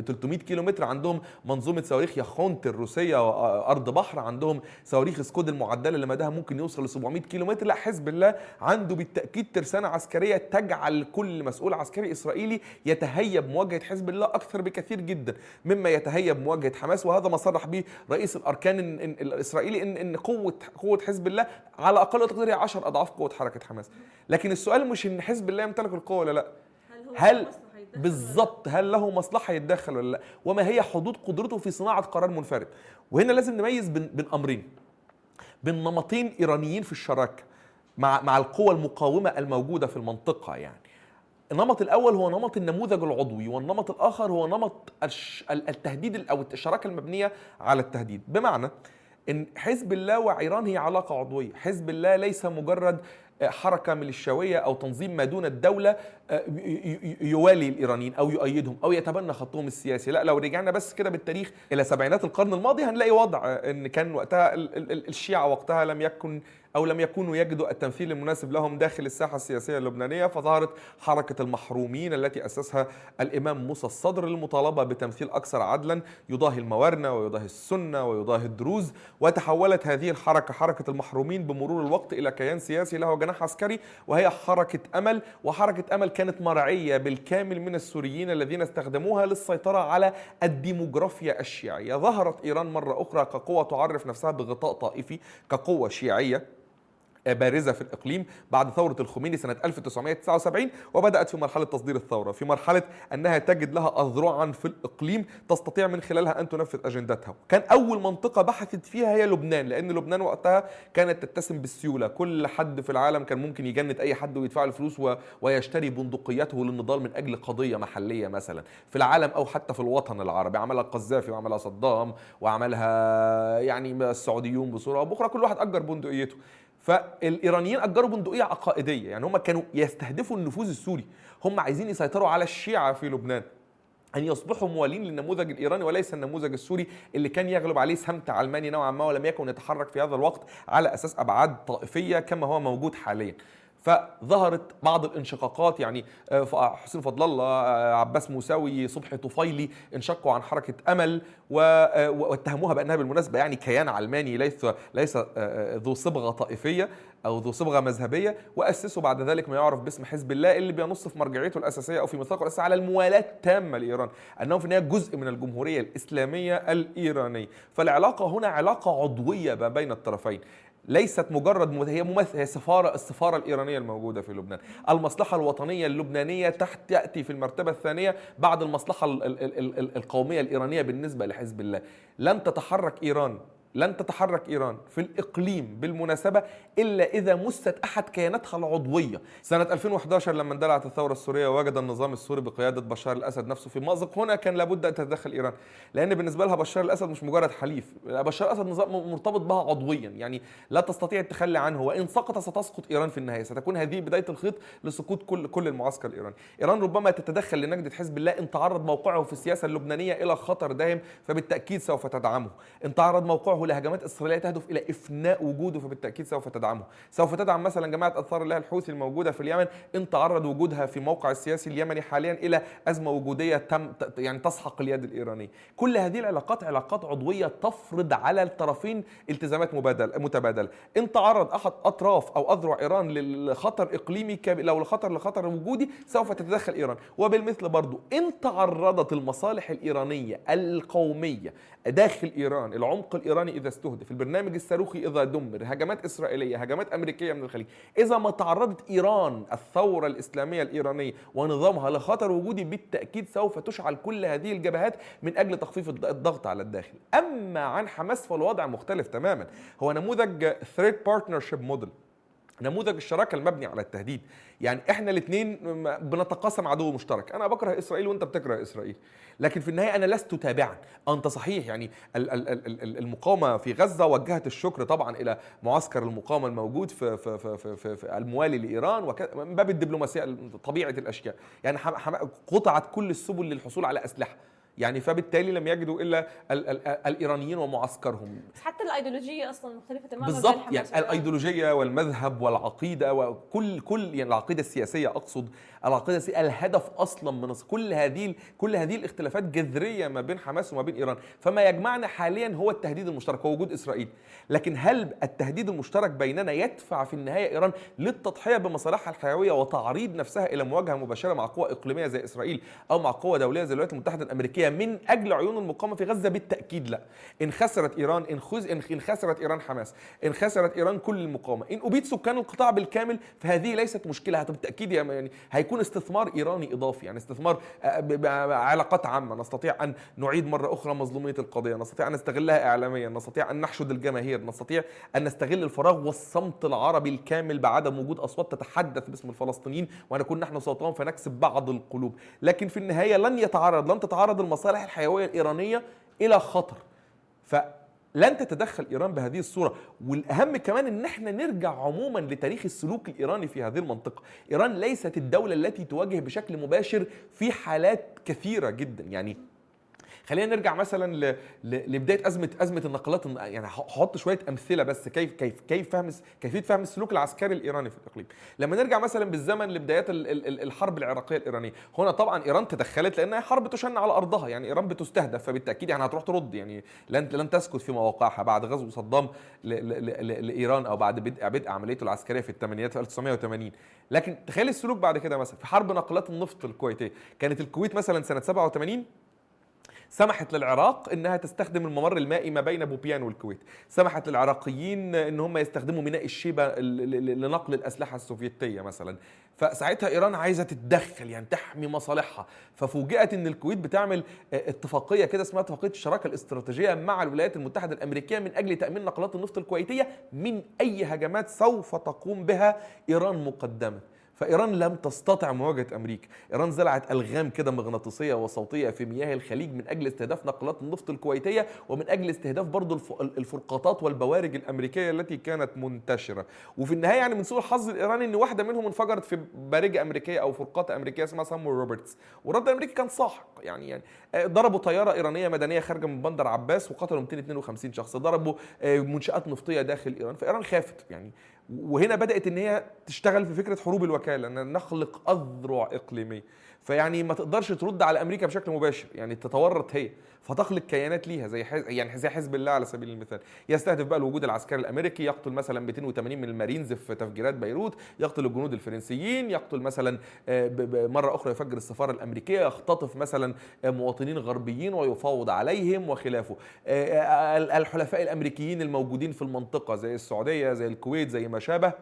ثلاثمئة كيلومتر، عندهم منظومة صواريخ يخونت الروسية وأرض بحر، عندهم صواريخ سكود المعدلة اللي مداها ممكن يوصل ل سبعمئة كيلومتر. لا، حزب الله عنده بالتأكيد ترسانة عسكرية تجعل كل مسؤول عسكري إسرائيلي يتهيب مواجهة حزب الله أكثر بكثير جدا مما يتهيب مواجهة حماس. وهذا ما صرح به رئيس الأركان الإسرائيلي إن إن قوة قوة حزب الله على أقل تقدير هي عشر أضعاف قوة حركة حماس. لكن السؤال مش إن حزب الله يمتلك القوة ولا لا، هل بالضبط هل له مصلحة يتدخل ولا لا، وما هي حدود قدرته في صناعة قرار منفرد. وهنا لازم نميز بين بين أمرين، بين نمطين إيرانيين في الشراكة مع مع القوى المقاومة الموجودة في المنطقة. يعني النمط الأول هو نمط النموذج العضوي، والنمط الآخر هو نمط التهديد أو الشراكة المبنية على التهديد. بمعنى إن حزب الله وإيران هي علاقة عضوية. حزب الله ليس مجرد حركة ميليشياوية أو تنظيم ما دون الدولة يوالي الإيرانيين أو يؤيدهم أو يتبنى خطهم السياسي، لا، لو رجعنا بس كده بالتاريخ إلى سبعينات القرن الماضي هنلاقي وضع إن كان وقتها الشيعة وقتها لم يكن أو لم يكونوا يجدوا التمثيل المناسب لهم داخل الساحة السياسية اللبنانية، فظهرت حركة المحرومين التي أسسها الإمام موسى الصدر للمطالبة بتمثيل أكثر عدلا يضاهي الموارنة ويضاهي السنة ويضاهي الدروز، وتحولت هذه الحركة حركة المحرومين بمرور الوقت إلى كيان سياسي له جناح عسكري، وهي حركة أمل. وحركة أمل كانت مرعية بالكامل من السوريين الذين استخدموها للسيطرة على الديموغرافيا الشيعية. ظهرت إيران مرة أخرى كقوة تعرف نفسها بغطاء طائفي، كقوة شيعية بارزة في الإقليم بعد ثورة الخميني سنة ألف وتسعمائة وتسعة وسبعين، وبدأت في مرحلة تصدير الثورة، في مرحلة أنها تجد لها أذرعا في الإقليم تستطيع من خلالها أن تنفذ أجندتها. كان أول منطقة بحثت فيها هي لبنان، لأن لبنان وقتها كانت تتسم بالسيولة، كل حد في العالم كان ممكن يجند أي حد ويدفع الفلوس و... ويشتري بندقيته للنضال من أجل قضية محلية مثلا في العالم أو حتى في الوطن العربي. عملها القذافي وعملها صدام وعملها يعني السعوديون بصورة وبأخرى، كل واحد أجر بندقيته. فالإيرانيين أجروا بندقية عقائدية، يعني هم كانوا يستهدفوا النفوذ السوري، هم عايزين يسيطروا على الشيعة في لبنان، أن يصبحوا موالين للنموذج الإيراني وليس النموذج السوري اللي كان يغلب عليه سمت علماني نوعا ما ولم يكن يتحرك في هذا الوقت على أساس أبعاد طائفية كما هو موجود حاليا. فظهرت بعض الانشقاقات، يعني حسين فضل الله، عباس موسوي، صبحي طفيلي انشقوا عن حركة أمل واتهموها بأنها بالمناسبة يعني كيان علماني ليس ليس ذو صبغة طائفية أو ذو صبغة مذهبية، وأسسوا بعد ذلك ما يعرف باسم حزب الله، اللي بينص في مرجعيته الأساسية أو في ميثاقه الأساسي على الموالاة التامة لإيران، أنهم في النهاية جزء من الجمهورية الإسلامية الإيرانية. فالعلاقة هنا علاقة عضوية ما بين الطرفين، ليست مجرد هي ممثل، هي سفارة السفارة الإيرانية الموجودة في لبنان. المصلحة الوطنية اللبنانية تحت تأتي في المرتبة الثانية بعد المصلحة القومية الإيرانية بالنسبة لحزب الله. لن تتحرك إيران لن تتحرك إيران في الإقليم بالمناسبة إلا إذا مست أحد كياناتها العضوية. سنة ألفين وإحدى عشر لما اندلعت الثورة السورية ووجد النظام السوري بقيادة بشار الأسد نفسه في مأزق، هنا كان لابد أن تتدخل إيران، لأن بالنسبة لها بشار الأسد مش مجرد حليف، بشار الأسد نظام مرتبط بها عضويا، يعني لا تستطيع التخلي عنه، وإن سقط ستسقط إيران في النهاية، ستكون هذه بداية الخيط لسقوط كل كل المعسكر الإيراني. إيران ربما تتدخل لنجدة حزب الله إن تعرض موقعه في السياسة اللبنانية إلى خطر دائم، فبالتأكيد سوف تدعمه. إن تعرض موقعه لهجمات إسرائيلية تهدف إلى إفناء وجوده، فبالتأكيد سوف تدعمه. سوف تدعم مثلا جماعة أنصار الله الحوثي الموجودة في اليمن إن تعرض وجودها في موقع السياسي اليمني حاليا إلى أزمة وجودية تم يعني تسحق اليد الإيرانية. كل هذه العلاقات علاقات عضوية تفرض على الطرفين التزامات متبادلة. إن تعرض أحد أطراف أو أذرع إيران لخطر إقليمي كبير أو لخطر لخطر وجودي سوف تتدخل إيران، وبالمثل برضو إن تعرضت المصالح الإيرانية القومية داخل إيران، العمق الإيراني إذا استهدف، البرنامج الصاروخي إذا دمر، هجمات إسرائيلية، هجمات أمريكية من الخليج، إذا ما تعرضت إيران الثورة الإسلامية الإيرانية ونظامها لخطر وجودي، بالتأكيد سوف تشعل كل هذه الجبهات من أجل تخفيف الضغط على الداخل. أما عن حماس فالوضع مختلف تماما، هو نموذج Threat Partnership Model، نموذج الشراكة المبني على التهديد، يعني احنا الاثنين بنتقاسم عدو مشترك، انا بكره اسرائيل وانت بتكره اسرائيل، لكن في النهاية انا لست تابعا، انت صحيح. يعني المقاومة في غزة وجهت الشكر طبعا الى معسكر المقاومة الموجود في في في في, في الموالي لإيران، ومن باب الدبلوماسية طبيعة الاشياء، يعني قطعت كل السبل للحصول على اسلحة، يعني فبالتالي لم يجدوا إلا ال ال ال الإيرانيين ومعسكرهم. حتى الأيديولوجية أصلاً مختلفة تماماً. بالضبط، يعني الأيديولوجية والمذهب والعقيدة وكل كل يعني العقيدة السياسية، أقصد العقيدة السياسية الهدف أصلاً من كل هذه كل هذه الاختلافات جذرية ما بين حماس وما بين إيران. فما يجمعنا حالياً هو التهديد المشترك، هو وجود إسرائيل، لكن هل التهديد المشترك بيننا يدفع في النهاية إيران للتضحية بمصالحها الحيوية وتعريض نفسها إلى مواجهة مباشرة مع قوى إقليمية زي إسرائيل أو مع قوى دولية زي الولايات المتحدة الأمريكية من أجل عيون المقاومة في غزة؟ بالتأكيد لا. إن خسرت إيران إن, خز... إن خسرت إيران حماس، إن خسرت إيران كل المقاومة، إن أبيد سكان القطاع بالكامل، فهذه ليست مشكلة، بالتأكيد يعني هيكون يكون استثمار إيراني إضافي، يعني استثمار علاقات عامة، نستطيع أن نعيد مرة أخرى مظلومية القضية، نستطيع أن نستغلها إعلاميا، نستطيع أن نحشد الجماهير، نستطيع أن نستغل الفراغ والصمت العربي الكامل بعدم وجود أصوات تتحدث باسم الفلسطينيين ونكون نحن صوتهم فنكسب بعض القلوب. لكن في النهاية لن يتعرض لن تتعرض المصالح الحيوية الإيرانية إلى خطر، ف لن تتدخل إيران بهذه الصورة. والأهم كمان إن إحنا نرجع عموما لتاريخ السلوك الإيراني في هذه المنطقة. إيران ليست الدولة التي تواجه بشكل مباشر في حالات كثيرة جدا. يعني خلينا نرجع مثلا لبداية أزمة أزمة النقلات، يعني هحط شوية أمثلة بس كيف كيف كيف فهم كيفية فهم السلوك العسكري الإيراني في الإقليم. لما نرجع مثلا بالزمن لبدايات الحرب العراقية الإيرانية، هنا طبعا إيران تدخلت لأنها حرب تشن على أرضها، يعني إيران بتستهدف، فبالتأكيد يعني هتروح ترد، يعني لن لن تسكت في مواقعها. بعد غزو صدام لإيران أو بعد بدء بدء عمليته العسكرية في الثمانينات في ألف وتسعمائة وثمانين، لكن تخيل السلوك بعد كده. مثلا في حرب نقلات النفط الكويتية، كانت الكويت مثلا سنة سبعة وثمانين سمحت للعراق انها تستخدم الممر المائي ما بين بوبيان والكويت، سمحت للعراقيين ان هم يستخدموا ميناء الشيبة لنقل الأسلحة السوفيتية مثلا. فساعتها إيران عايزة تتدخل، يعني تحمي مصالحها، ففوجئت ان الكويت بتعمل اتفاقية كده اسمها اتفاقية الشراكة الاستراتيجية مع الولايات المتحدة الأمريكية من اجل تأمين نقلات النفط الكويتية من اي هجمات سوف تقوم بها إيران مقدمة. فإيران لم تستطع مواجهة أمريكا، إيران زرعت ألغام كده مغناطيسية وصوتية في مياه الخليج من أجل استهداف نقلات النفط الكويتية، ومن أجل استهداف برضو الفرقاطات والبوارج الأمريكية التي كانت منتشرة. وفي النهاية يعني من سوء الحظ الإيراني أن واحدة منهم انفجرت في بارجة أمريكية أو فرقاطة أمريكية اسمها سام روبرتس، والرد الأمريكي كان ساحق. يعني يعني ضربوا طيارة إيرانية مدنية خارجة من بندر عباس وقتلوا مئتين واثنين وخمسين شخص، ضربوا منشآت نفطية داخل إيران، فإيران خافت يعني. وهنا بدأت إن هي تشتغل في فكرة حروب الوكالة، إن نخلق أذرع إقليمية. فيعني ما تقدرش ترد على أمريكا بشكل مباشر، يعني تتورط هي، فتخلق كيانات ليها زي حز... يعني زي حزب الله على سبيل المثال، يستهدف بقى الوجود العسكري الأمريكي، يقتل مثلا مئتين وثمانين من المارينز في تفجيرات بيروت، يقتل الجنود الفرنسيين، يقتل مثلا مرة أخرى يفجر السفارة الأمريكية، يختطف مثلا مواطنين غربيين ويفاوض عليهم وخلافه. الحلفاء الأمريكيين الموجودين في المنطقة زي السعودية زي الكويت زي ما شابه،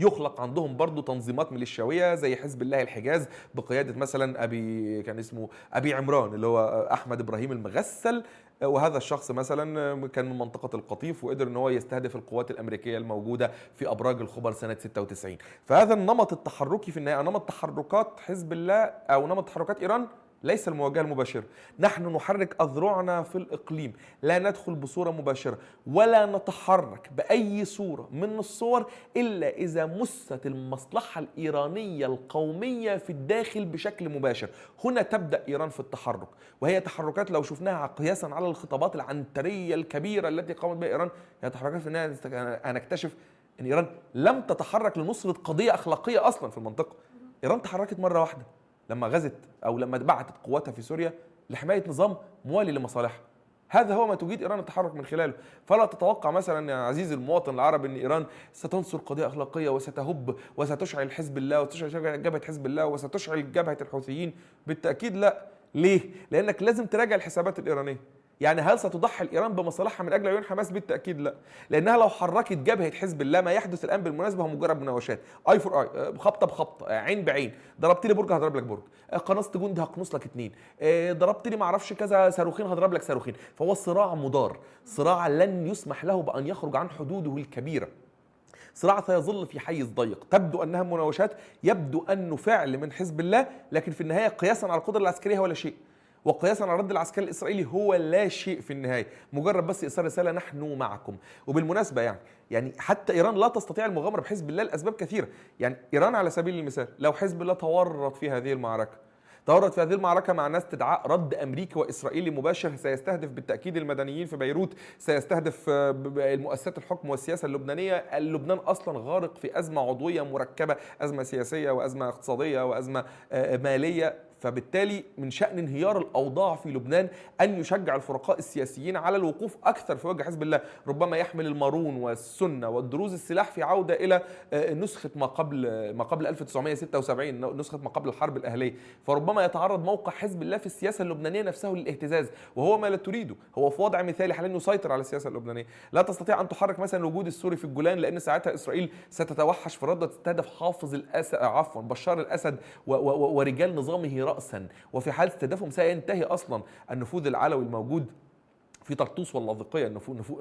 يخلق عندهم برضو تنظيمات ميليشياوية زي حزب الله الحجاز بقيادة مثلا أبي كان اسمه أبي عمران اللي هو أحمد إبراهيم المغسل، وهذا الشخص مثلا كان من منطقة القطيف وقدر أنه يستهدف القوات الأمريكية الموجودة في أبراج الخبر سنة ستة وتسعين. فهذا النمط التحركي في النهاية، نمط تحركات حزب الله أو نمط تحركات إيران ليس المواجهة المباشرة. نحن نحرك أذرعنا في الإقليم، لا ندخل بصورة مباشرة ولا نتحرك بأي صورة من الصور إلا إذا مست المصلحة الإيرانية القومية في الداخل بشكل مباشر. هنا تبدأ إيران في التحرك، وهي تحركات لو شفناها قياسا على الخطابات العنترية الكبيرة التي قامت بها إيران، هي تحركات أنها هنكتشف أن إيران لم تتحرك لنصرة قضية أخلاقية أصلا في المنطقة. إيران تحركت مرة واحدة لما غزت أو لما بعتت قواتها في سوريا لحماية نظام موالي لمصالحها. هذا هو ما تجيد إيران التحرك من خلاله. فلا تتوقع مثلا يا عزيزي المواطن العربي أن إيران ستنصر قضية أخلاقية وستهب وستشعل حزب الله وستشعل جبهة حزب الله وستشعل جبهة الحوثيين، بالتأكيد لا. ليه؟ لأنك لازم تراجع الحسابات الإيرانية. يعني هل ستضحي الإيران بمصالحها من أجل عيون حماس؟ بالتأكيد لا، لأنها لو حركت جبهة حزب الله، ما يحدث الآن بالمناسبة هو مجرد مناوشات، أي فور أي، خبطة بخبطة، عين بعين، ضربت لي برج هضرب لك برج، قنصت جندي هقنص لك اتنين، ضربت لي معرفش كذا صاروخين هضرب لك صاروخين. فهو صراع مضار، صراع لن يسمح له بأن يخرج عن حدوده الكبيرة، صراع سيظل في حيز ضيق. تبدو أنها مناوشات، يبدو أنه فعل من حزب الله، لكن في النهاية قياسا على القدرة العسكرية ولا شيء، وقياسا على الرد العسكري الإسرائيلي هو لا شيء في النهاية، مجرد بس إرسال رسالة نحن معكم. وبالمناسبة يعني يعني حتى إيران لا تستطيع المغامرة بحزب الله لأسباب كثيرة. يعني إيران على سبيل المثال لو حزب الله تورط في هذه المعركة، تورط في هذه المعركة مع ناس تدعى رد أمريكي وإسرائيلي مباشر، سيستهدف بالتأكيد المدنيين في بيروت، سيستهدف المؤسسات الحكم والسياسة اللبنانية. اللبنان أصلا غارق في أزمة عضوية مركبة، أزمة سياسية وأزمة اقتصادية وأزمة مالية، فبالتالي من شأن انهيار الأوضاع في لبنان أن يشجع الفرقاء السياسيين على الوقوف أكثر في وجه حزب الله، ربما يحمل المارون والسنة والدروز السلاح في عودة إلى نسخة ما قبل ما قبل ألف وتسعمائة وستة وسبعين، نسخة ما قبل الحرب الأهلية، فربما يتعرض موقع حزب الله في السياسة اللبنانية نفسه للاهتزاز، وهو ما لا تريده. هو في وضع مثالي حاليا يسيطر على السياسة اللبنانية، لا تستطيع أن تحرك مثلا الوجود السوري في الجولان، لأن ساعتها إسرائيل ستتوحش في ردة تستهدف حافظ الأسد عفوا بشار الأسد و... و... ورجال نظامه رأسا، وفي حال استهدفهم سينتهي أصلا النفوذ العلوي الموجود في طرطوس واللاذقية،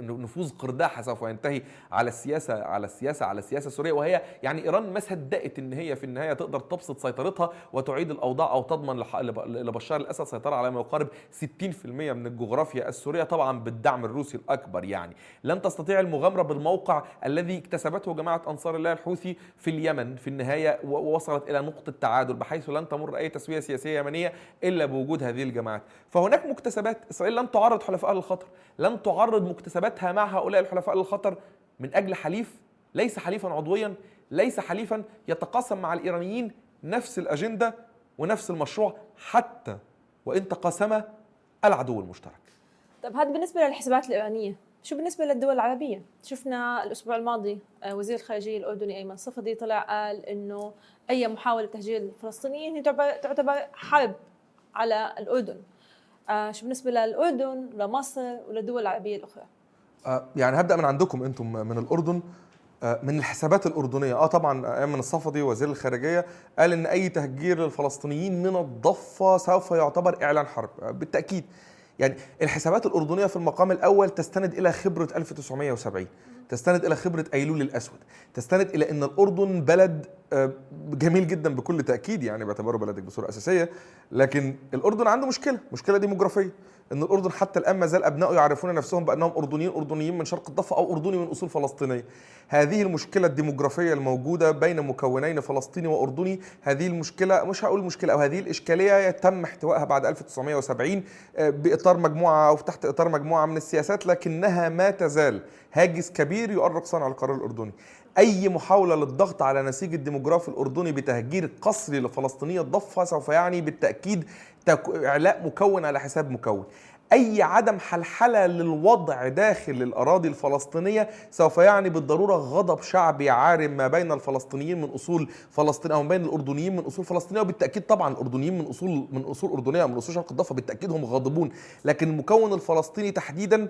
نفوذ قرداحة سوف ينتهي على السياسة على السياسة على السياسة السورية. وهي يعني إيران ما صدقت إن هي في النهاية تقدر تبسط سيطرتها وتعيد الأوضاع أو تضمن لبشار الأسد سيطرة على ما يقارب ستين بالمئة من الجغرافيا السورية، طبعا بالدعم الروسي الأكبر. يعني لن تستطيع المغامرة بالموقع الذي اكتسبته جماعة أنصار الله الحوثي في اليمن في النهاية، ووصلت إلى نقطة تعادل بحيث لن تمر أي تسوية سياسية يمنية إلا بوجود هذه الجماعات. فهناك مكتسبات إسرائيل لن تعرض حلفائها للخطر، لن تعرض مكتسباتها مع هؤلاء الحلفاء للخطر من أجل حليف ليس حليفا عضويا، ليس حليفا يتقاسم مع الإيرانيين نفس الأجندة ونفس المشروع، حتى وإن تقاسم العدو المشترك. طب هذا بالنسبة للحسابات الإيرانية، شو بالنسبة للدول العربية؟ شفنا الأسبوع الماضي وزير الخارجية الأردني أيمن صفدي طلع قال إنه أي محاولة تهجير الفلسطينيين هي تعتبر حرب على الأردن. آه شو بالنسبة للأردن ولمصر وللدول العربية الأخرى؟ آه يعني هبدأ من عندكم أنتم من الأردن، آه من الحسابات الأردنية. آه طبعاً أيمن الصفدي وزير الخارجية قال إن أي تهجير للفلسطينيين من الضفة سوف يعتبر إعلان حرب. آه بالتأكيد يعني الحسابات الأردنية في المقام الأول تستند إلى خبرة ألف وتسعمائة وسبعين، تستند إلى خبرة أيلول الأسود، تستند إلى أن الأردن بلد جميل جدا بكل تأكيد، يعني بعتبره بلدك بصورة أساسية، لكن الأردن عنده مشكلة مشكلة ديموغرافية. أن الأردن حتى الآن ما زال أبنائه يعرفون نفسهم بأنهم أردنيين أردنيين من شرق الضفة أو أردني من أصول فلسطينية. هذه المشكلة الديموغرافية الموجودة بين مكونين فلسطيني وأردني، هذه المشكلة مش هقول مشكلة أو هذه الإشكالية تم احتوائها بعد ألف وتسعمائة وسبعين بإطار مجموعة أو تحت إطار مجموعة من السياسات، لكنها ما تزال هاجس كبير يؤرق صنع القرار الأردني. أي محاولة للضغط على نسيج الديموغرافي الأردني بتهجير قسري لفلسطينية الضفة سوف يعني بالتأكيد إعلاء مكون على حساب مكون. أي عدم حلحلة للوضع داخل الأراضي الفلسطينية سوف يعني بالضرورة غضب شعبي عارم ما بين الفلسطينيين من أصول فلسطين أو ما بين الأردنيين من أصول فلسطينية، وبالتأكيد طبعا الأردنيين من أصول من أصول أردنية من أصول شرق الضفة بالتأكيد هم غاضبون، لكن المكون الفلسطيني تحديدا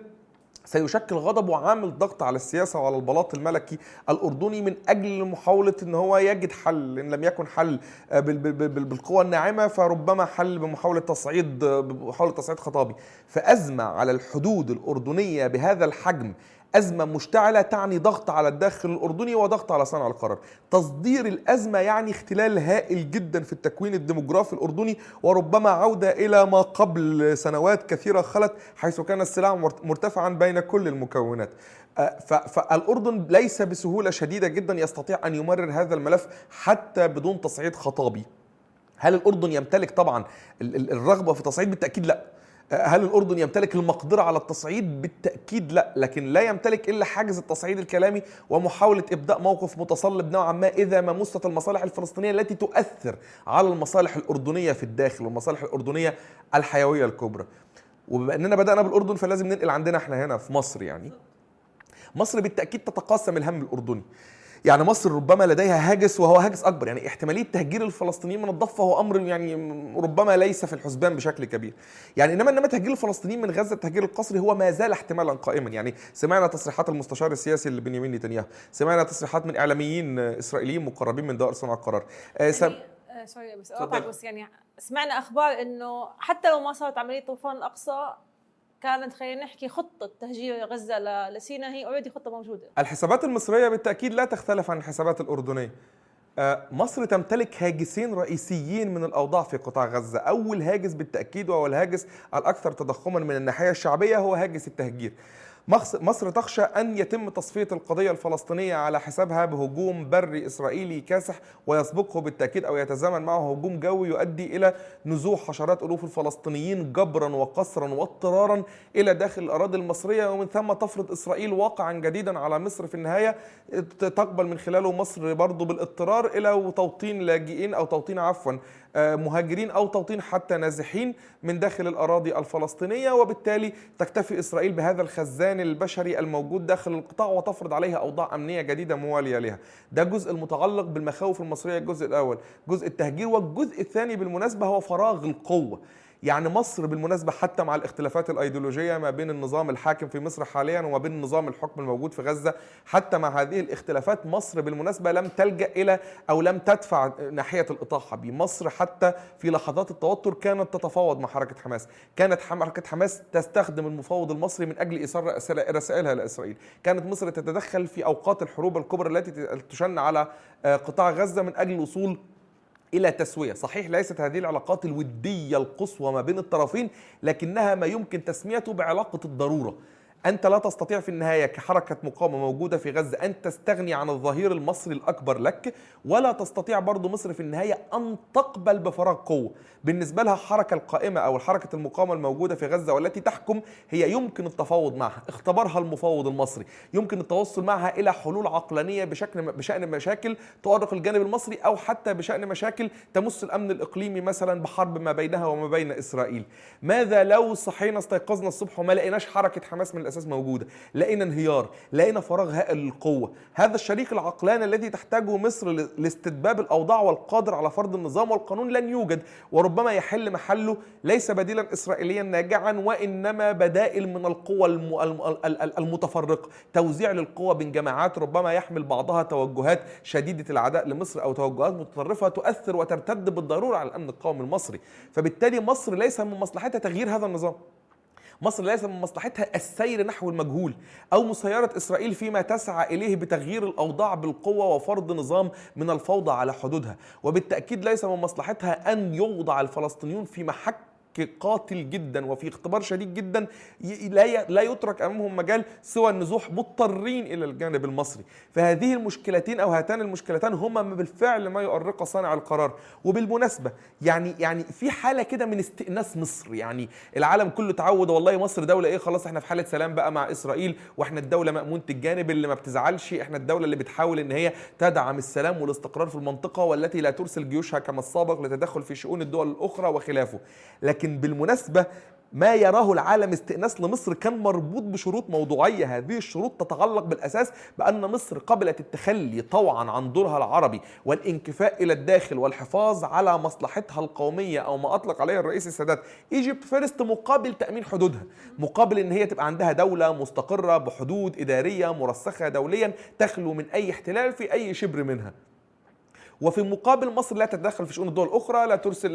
سيشكل غضب وعامل ضغط على السياسة وعلى البلاط الملكي الأردني من أجل محاولة أن هو يجد حل، إن لم يكن حل بالقوة الناعمة فربما حل بمحاولة تصعيد بمحاولة تصعيد خطابي. فأزمة على الحدود الأردنية بهذا الحجم أزمة مشتعلة تعني ضغط على الداخل الأردني وضغط على صانع القرار. تصدير الأزمة يعني اختلال هائل جدا في التكوين الديموغرافي الأردني، وربما عودة إلى ما قبل سنوات كثيرة خلت حيث كان الصراع مرتفعا بين كل المكونات. فالأردن ليس بسهولة شديدة جدا يستطيع أن يمرر هذا الملف حتى بدون تصعيد خطابي. هل الأردن يمتلك طبعا الرغبة في تصعيد؟ بالتأكيد لا. هل الأردن يمتلك المقدرة على التصعيد؟ بالتأكيد لا، لكن لا يمتلك إلا حاجز التصعيد الكلامي ومحاولة إبداء موقف متصلب نوعا ما إذا ما مست المصالح الفلسطينية التي تؤثر على المصالح الأردنية في الداخل والمصالح الأردنية الحيوية الكبرى. وبما أننا بدأنا بالأردن فلازم ننقل عندنا احنا هنا في مصر. يعني مصر بالتأكيد تتقاسم الهم الأردني، يعني مصر ربما لديها هاجس وهو هاجس أكبر، يعني احتمالية تهجير الفلسطينيين من الضفة هو أمر يعني ربما ليس في الحسبان بشكل كبير. يعني إنما إنما تهجير الفلسطينيين من غزة التهجير القسري هو ما زال احتمالا قائما. يعني سمعنا تصريحات المستشار السياسي لبنيامين نتنياهو، سمعنا تصريحات من إعلاميين إسرائيليين مقربين من دوائر صنع القرار. آه سم... آه سوري بس أقطع، بس يعني سمعنا أخبار إنه حتى لو ما صارت عملية طوفان الأقصى كانت، خلينا نحكي، خطة تهجير غزة لسيناء هي أوريدي خطة موجودة. الحسابات المصرية بالتأكيد لا تختلف عن الحسابات الأردنية. مصر تمتلك هاجسين رئيسيين من الأوضاع في قطاع غزة. أول هاجس بالتأكيد وهو الهاجس الأكثر تضخما من الناحية الشعبية هو هاجس التهجير. مصر تخشى أن يتم تصفية القضية الفلسطينية على حسابها بهجوم بري إسرائيلي كاسح ويسبقه بالتأكيد أو يتزامن معه هجوم جوي يؤدي إلى نزوح حشرات ألوف الفلسطينيين جبرا وقسرا واضطرارا إلى داخل الأراضي المصرية، ومن ثم تفرض إسرائيل واقعا جديدا على مصر في النهاية تقبل من خلاله مصر برضو بالاضطرار إلى توطين لاجئين أو توطين عفوا مهاجرين أو توطين حتى نازحين من داخل الأراضي الفلسطينية، وبالتالي تكتفي إسرائيل بهذا الخزان البشري الموجود داخل القطاع وتفرض عليها أوضاع أمنية جديدة موالية لها. ده جزء المتعلق بالمخاوف المصرية، الجزء الأول جزء التهجير، والجزء الثاني بالمناسبة هو فراغ القوة. يعني مصر بالمناسبة حتى مع الاختلافات الأيديولوجية ما بين النظام الحاكم في مصر حاليا وما بين نظام الحكم الموجود في غزة، حتى مع هذه الاختلافات مصر بالمناسبة لم تلجأ إلى أو لم تدفع ناحية الإطاحة به. مصر حتى في لحظات التوتر كانت تتفاوض مع حركة حماس، كانت حركة حماس تستخدم المفاوض المصري من أجل إيصال رسائلها لإسرائيل، كانت مصر تتدخل في أوقات الحروب الكبرى التي تشن على قطاع غزة من أجل الوصول إلى تسوية. صحيح ليست هذه العلاقات الودية القصوى ما بين الطرفين، لكنها ما يمكن تسميته بعلاقة الضرورة. أنت لا تستطيع في النهاية كحركة مقاومة موجودة في غزة أن تستغني عن الظهير المصري الأكبر لك، ولا تستطيع برضو مصر في النهاية أن تقبل بفراغ قوة. بالنسبة لها الحركة القائمة أو الحركة المقاومة الموجودة في غزة والتي تحكم هي يمكن التفاوض معها، اختبرها المفاوض المصري، يمكن التوصل معها إلى حلول عقلانية بشكل بشأن مشاكل تؤرق الجانب المصري أو حتى بشأن مشاكل تمس الأمن الإقليمي مثلا بحرب ما بينها وما بين إسرائيل. ماذا لو صحينا استيقظنا الصبح وما لقيناش حركة حماس من أساس موجودة، لقينا انهيار، لقينا فراغ هائل للقوة. هذا الشريك العقلاني الذي تحتاجه مصر لاستتباب الأوضاع والقادر على فرض النظام والقانون لن يوجد، وربما يحل محله ليس بديلا إسرائيليا ناجعا وإنما بدائل من القوى المتفرقة، توزيع للقوى بين جماعات ربما يحمل بعضها توجهات شديدة العداء لمصر أو توجهات متطرفة تؤثر وترتد بالضرورة على الأمن القومي المصري. فبالتالي مصر ليس من مصلحتها تغيير هذا النظام، مصر ليس من مصلحتها السير نحو المجهول أو مسيرة إسرائيل فيما تسعى إليه بتغيير الأوضاع بالقوة وفرض نظام من الفوضى على حدودها. وبالتأكيد ليس من مصلحتها أن يوضع الفلسطينيون في محك قاتل جدا وفي اختبار شديد جدا لا يترك أمامهم مجال سوى النزوح مضطرين إلى الجانب المصري. فهذه المشكلتين أو هاتان المشكلتان هما بالفعل ما يؤرق صانع القرار. وبالمناسبة يعني يعني في حالة كده من استئناس مصر، يعني العالم كله تعود والله مصر دولة إيه، خلاص إحنا في حالة سلام بقى مع إسرائيل، وإحنا الدولة مأمونة الجانب اللي ما بتزعلش، إحنا الدولة اللي بتحاول إن هي تدعم السلام والاستقرار في المنطقة والتي لا ترسل جيوشها كما السابق لتدخل في شؤون الدول الأخرى وخلافه. لكن لكن بالمناسبة ما يراه العالم استئناس لمصر كان مربوط بشروط موضوعية. هذه الشروط تتعلق بالأساس بأن مصر قبلت التخلي طوعا عن دورها العربي والانكفاء إلى الداخل والحفاظ على مصلحتها القومية أو ما أطلق عليها الرئيس السادات إيجيبت فيرست، مقابل تأمين حدودها، مقابل إن هي تبقى عندها دولة مستقرة بحدود إدارية مرسخة دوليا تخلو من أي احتلال في أي شبر منها. وفي مقابل مصر لا تتدخل في شؤون الدول الأخرى، لا ترسل،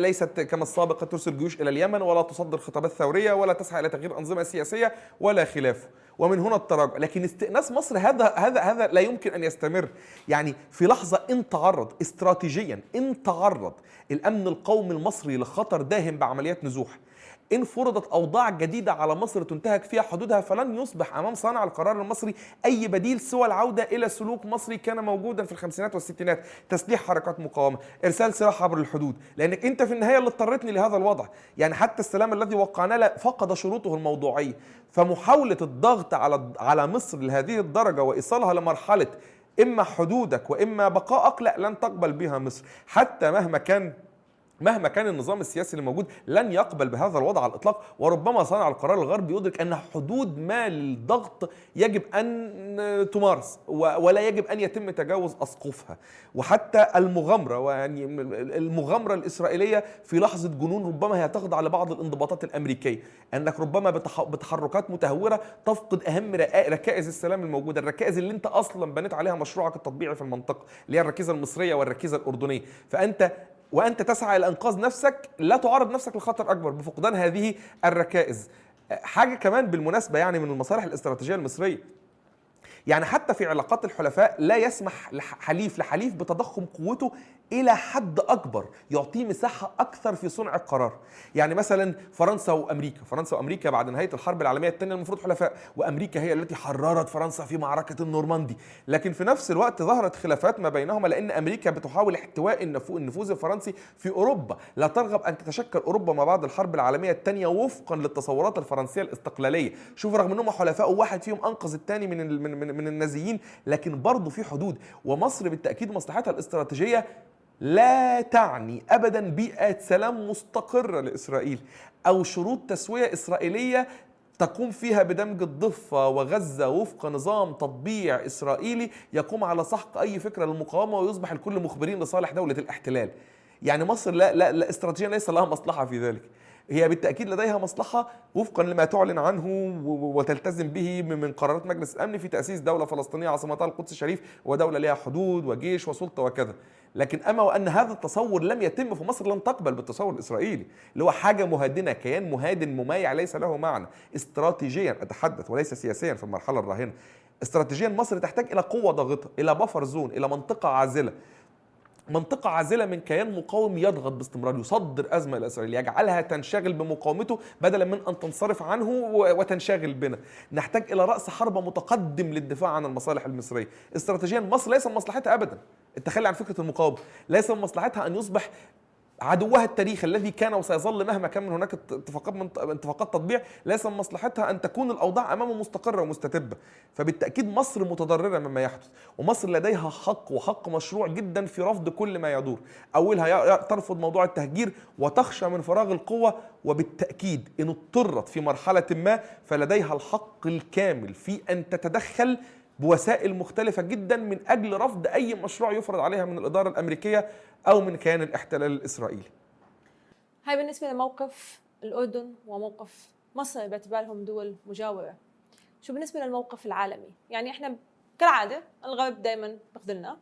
ليست كما السابق ترسل جيوش إلى اليمن، ولا تصدر خطابات ثورية، ولا تسعى إلى تغيير أنظمة سياسية ولا خلافه. ومن هنا التراجع. لكن استئناس مصر هذا هذا هذا لا يمكن أن يستمر. يعني في لحظة إن تعرض استراتيجيا، إن تعرض الأمن القومي المصري لخطر داهم بعمليات نزوح، إن فرضت أوضاع جديدة على مصر تنتهك فيها حدودها، فلن يصبح أمام صانع القرار المصري أي بديل سوى العودة إلى سلوك مصري كان موجودا في الخمسينات والستينات، تسليح حركات مقاومة، إرسال سلاح عبر الحدود، لأنك أنت في النهاية اللي اضطرتني لهذا الوضع. يعني حتى السلام الذي وقعناه فقد شروطه الموضوعية. فمحاولة الضغط على على مصر لهذه الدرجة وإيصالها لمرحلة إما حدودك وإما بقائك، لا لن تقبل بها مصر. حتى مهما كان مهما كان النظام السياسي الموجود لن يقبل بهذا الوضع على الإطلاق. وربما صانع القرار الغربي يدرك أن حدود ما للضغط يجب أن تمارس ولا يجب أن يتم تجاوز أسقفها. وحتى المغامرة، ويعني المغامرة الإسرائيلية في لحظة جنون ربما هي تخضع لبعض الانضباطات الأمريكية، أنك ربما بتحركات متهورة تفقد أهم ركائز السلام الموجودة، الركائز اللي أنت أصلا بنيت عليها مشروعك التطبيعي في المنطقة اللي هي الركيزة المصرية والركيزة الأردنية. فأنت وأنت تسعى إلى إنقاذ نفسك لا تعرض نفسك لخطر أكبر بفقدان هذه الركائز. حاجة كمان بالمناسبة يعني من المصالح الاستراتيجية المصرية، يعني حتى في علاقات الحلفاء لا يسمح حليف لحليف بتضخم قوته إلى حد أكبر يعطيه مساحة أكثر في صنع القرار. يعني مثلا فرنسا وأمريكا، فرنسا وأمريكا بعد نهاية الحرب العالمية الثانية المفروض حلفاء، وأمريكا هي التي حررت فرنسا في معركة النورماندي، لكن في نفس الوقت ظهرت خلافات ما بينهما لأن أمريكا بتحاول احتواء النفوذ الفرنسي في أوروبا، لا ترغب أن تتشكل أوروبا ما بعد الحرب العالمية الثانية وفقا للتصورات الفرنسية الاستقلالية. شوف رغم أنهم حلفاء واحد فيهم أنقذ الثاني من من من النازيين، لكن برضه في حدود. ومصر بالتأكيد مصلحتها الاستراتيجية لا تعني أبدا بيئة سلام مستقرة لإسرائيل أو شروط تسوية إسرائيلية تقوم فيها بدمج الضفة وغزة وفق نظام تطبيع إسرائيلي يقوم على سحق أي فكرة للمقاومة ويصبح الكل مخبرين لصالح دولة الاحتلال. يعني مصر لا لا, لا استراتيجية ليس لها مصلحة في ذلك، هي بالتأكيد لديها مصلحة وفقا لما تعلن عنه وتلتزم به من قرارات مجلس الأمن في تأسيس دولة فلسطينية عاصمتها القدس الشريف ودولة لها حدود وجيش وسلطة وكذا. لكن أما وأن هذا التصور لم يتم في مصر، لن تقبل بالتصور الإسرائيلي اللي هو حاجة مهدنة، كيان مهادن ممايع ليس له معنى استراتيجيا أتحدث وليس سياسيا في المرحلة الراهنة. استراتيجيا مصر تحتاج إلى قوة ضاغطة، إلى بفر زون، إلى منطقة عازلة، منطقة عازلة من كيان مقاوم يضغط باستمرار، يصدر أزمة لإسرائيل، يجعلها تنشغل بمقاومته بدلا من أن تنصرف عنه وتنشغل بنا. نحتاج إلى رأس حربة متقدم للدفاع عن المصالح المصرية. استراتيجيا مصر ليس من مصلحتها أبدا التخلي عن فكرة المقاومة، ليس من مصلحتها أن يصبح عدوها التاريخ الذي كان وسيظل مهما كان من هناك اتفاقات من اتفاقات تطبيع، ليس من مصلحتها ان تكون الاوضاع امامه مستقره ومستتبه. فبالتاكيد مصر متضرره مما يحدث، ومصر لديها حق وحق مشروع جدا في رفض كل ما يدور. اولها ترفض موضوع التهجير وتخشى من فراغ القوه، وبالتاكيد ان اضطرت في مرحله ما فلديها الحق الكامل في ان تتدخل بوسائل مختلفة جدا من أجل رفض أي مشروع يفرض عليها من الإدارة الأمريكية أو من كيان الاحتلال الإسرائيلي. هاي بالنسبة لموقف الأردن وموقف مصر باعتبارهم دول مجاورة. شو بالنسبة للموقف العالمي؟ يعني إحنا كالعادة الغرب دايما بخذلنا،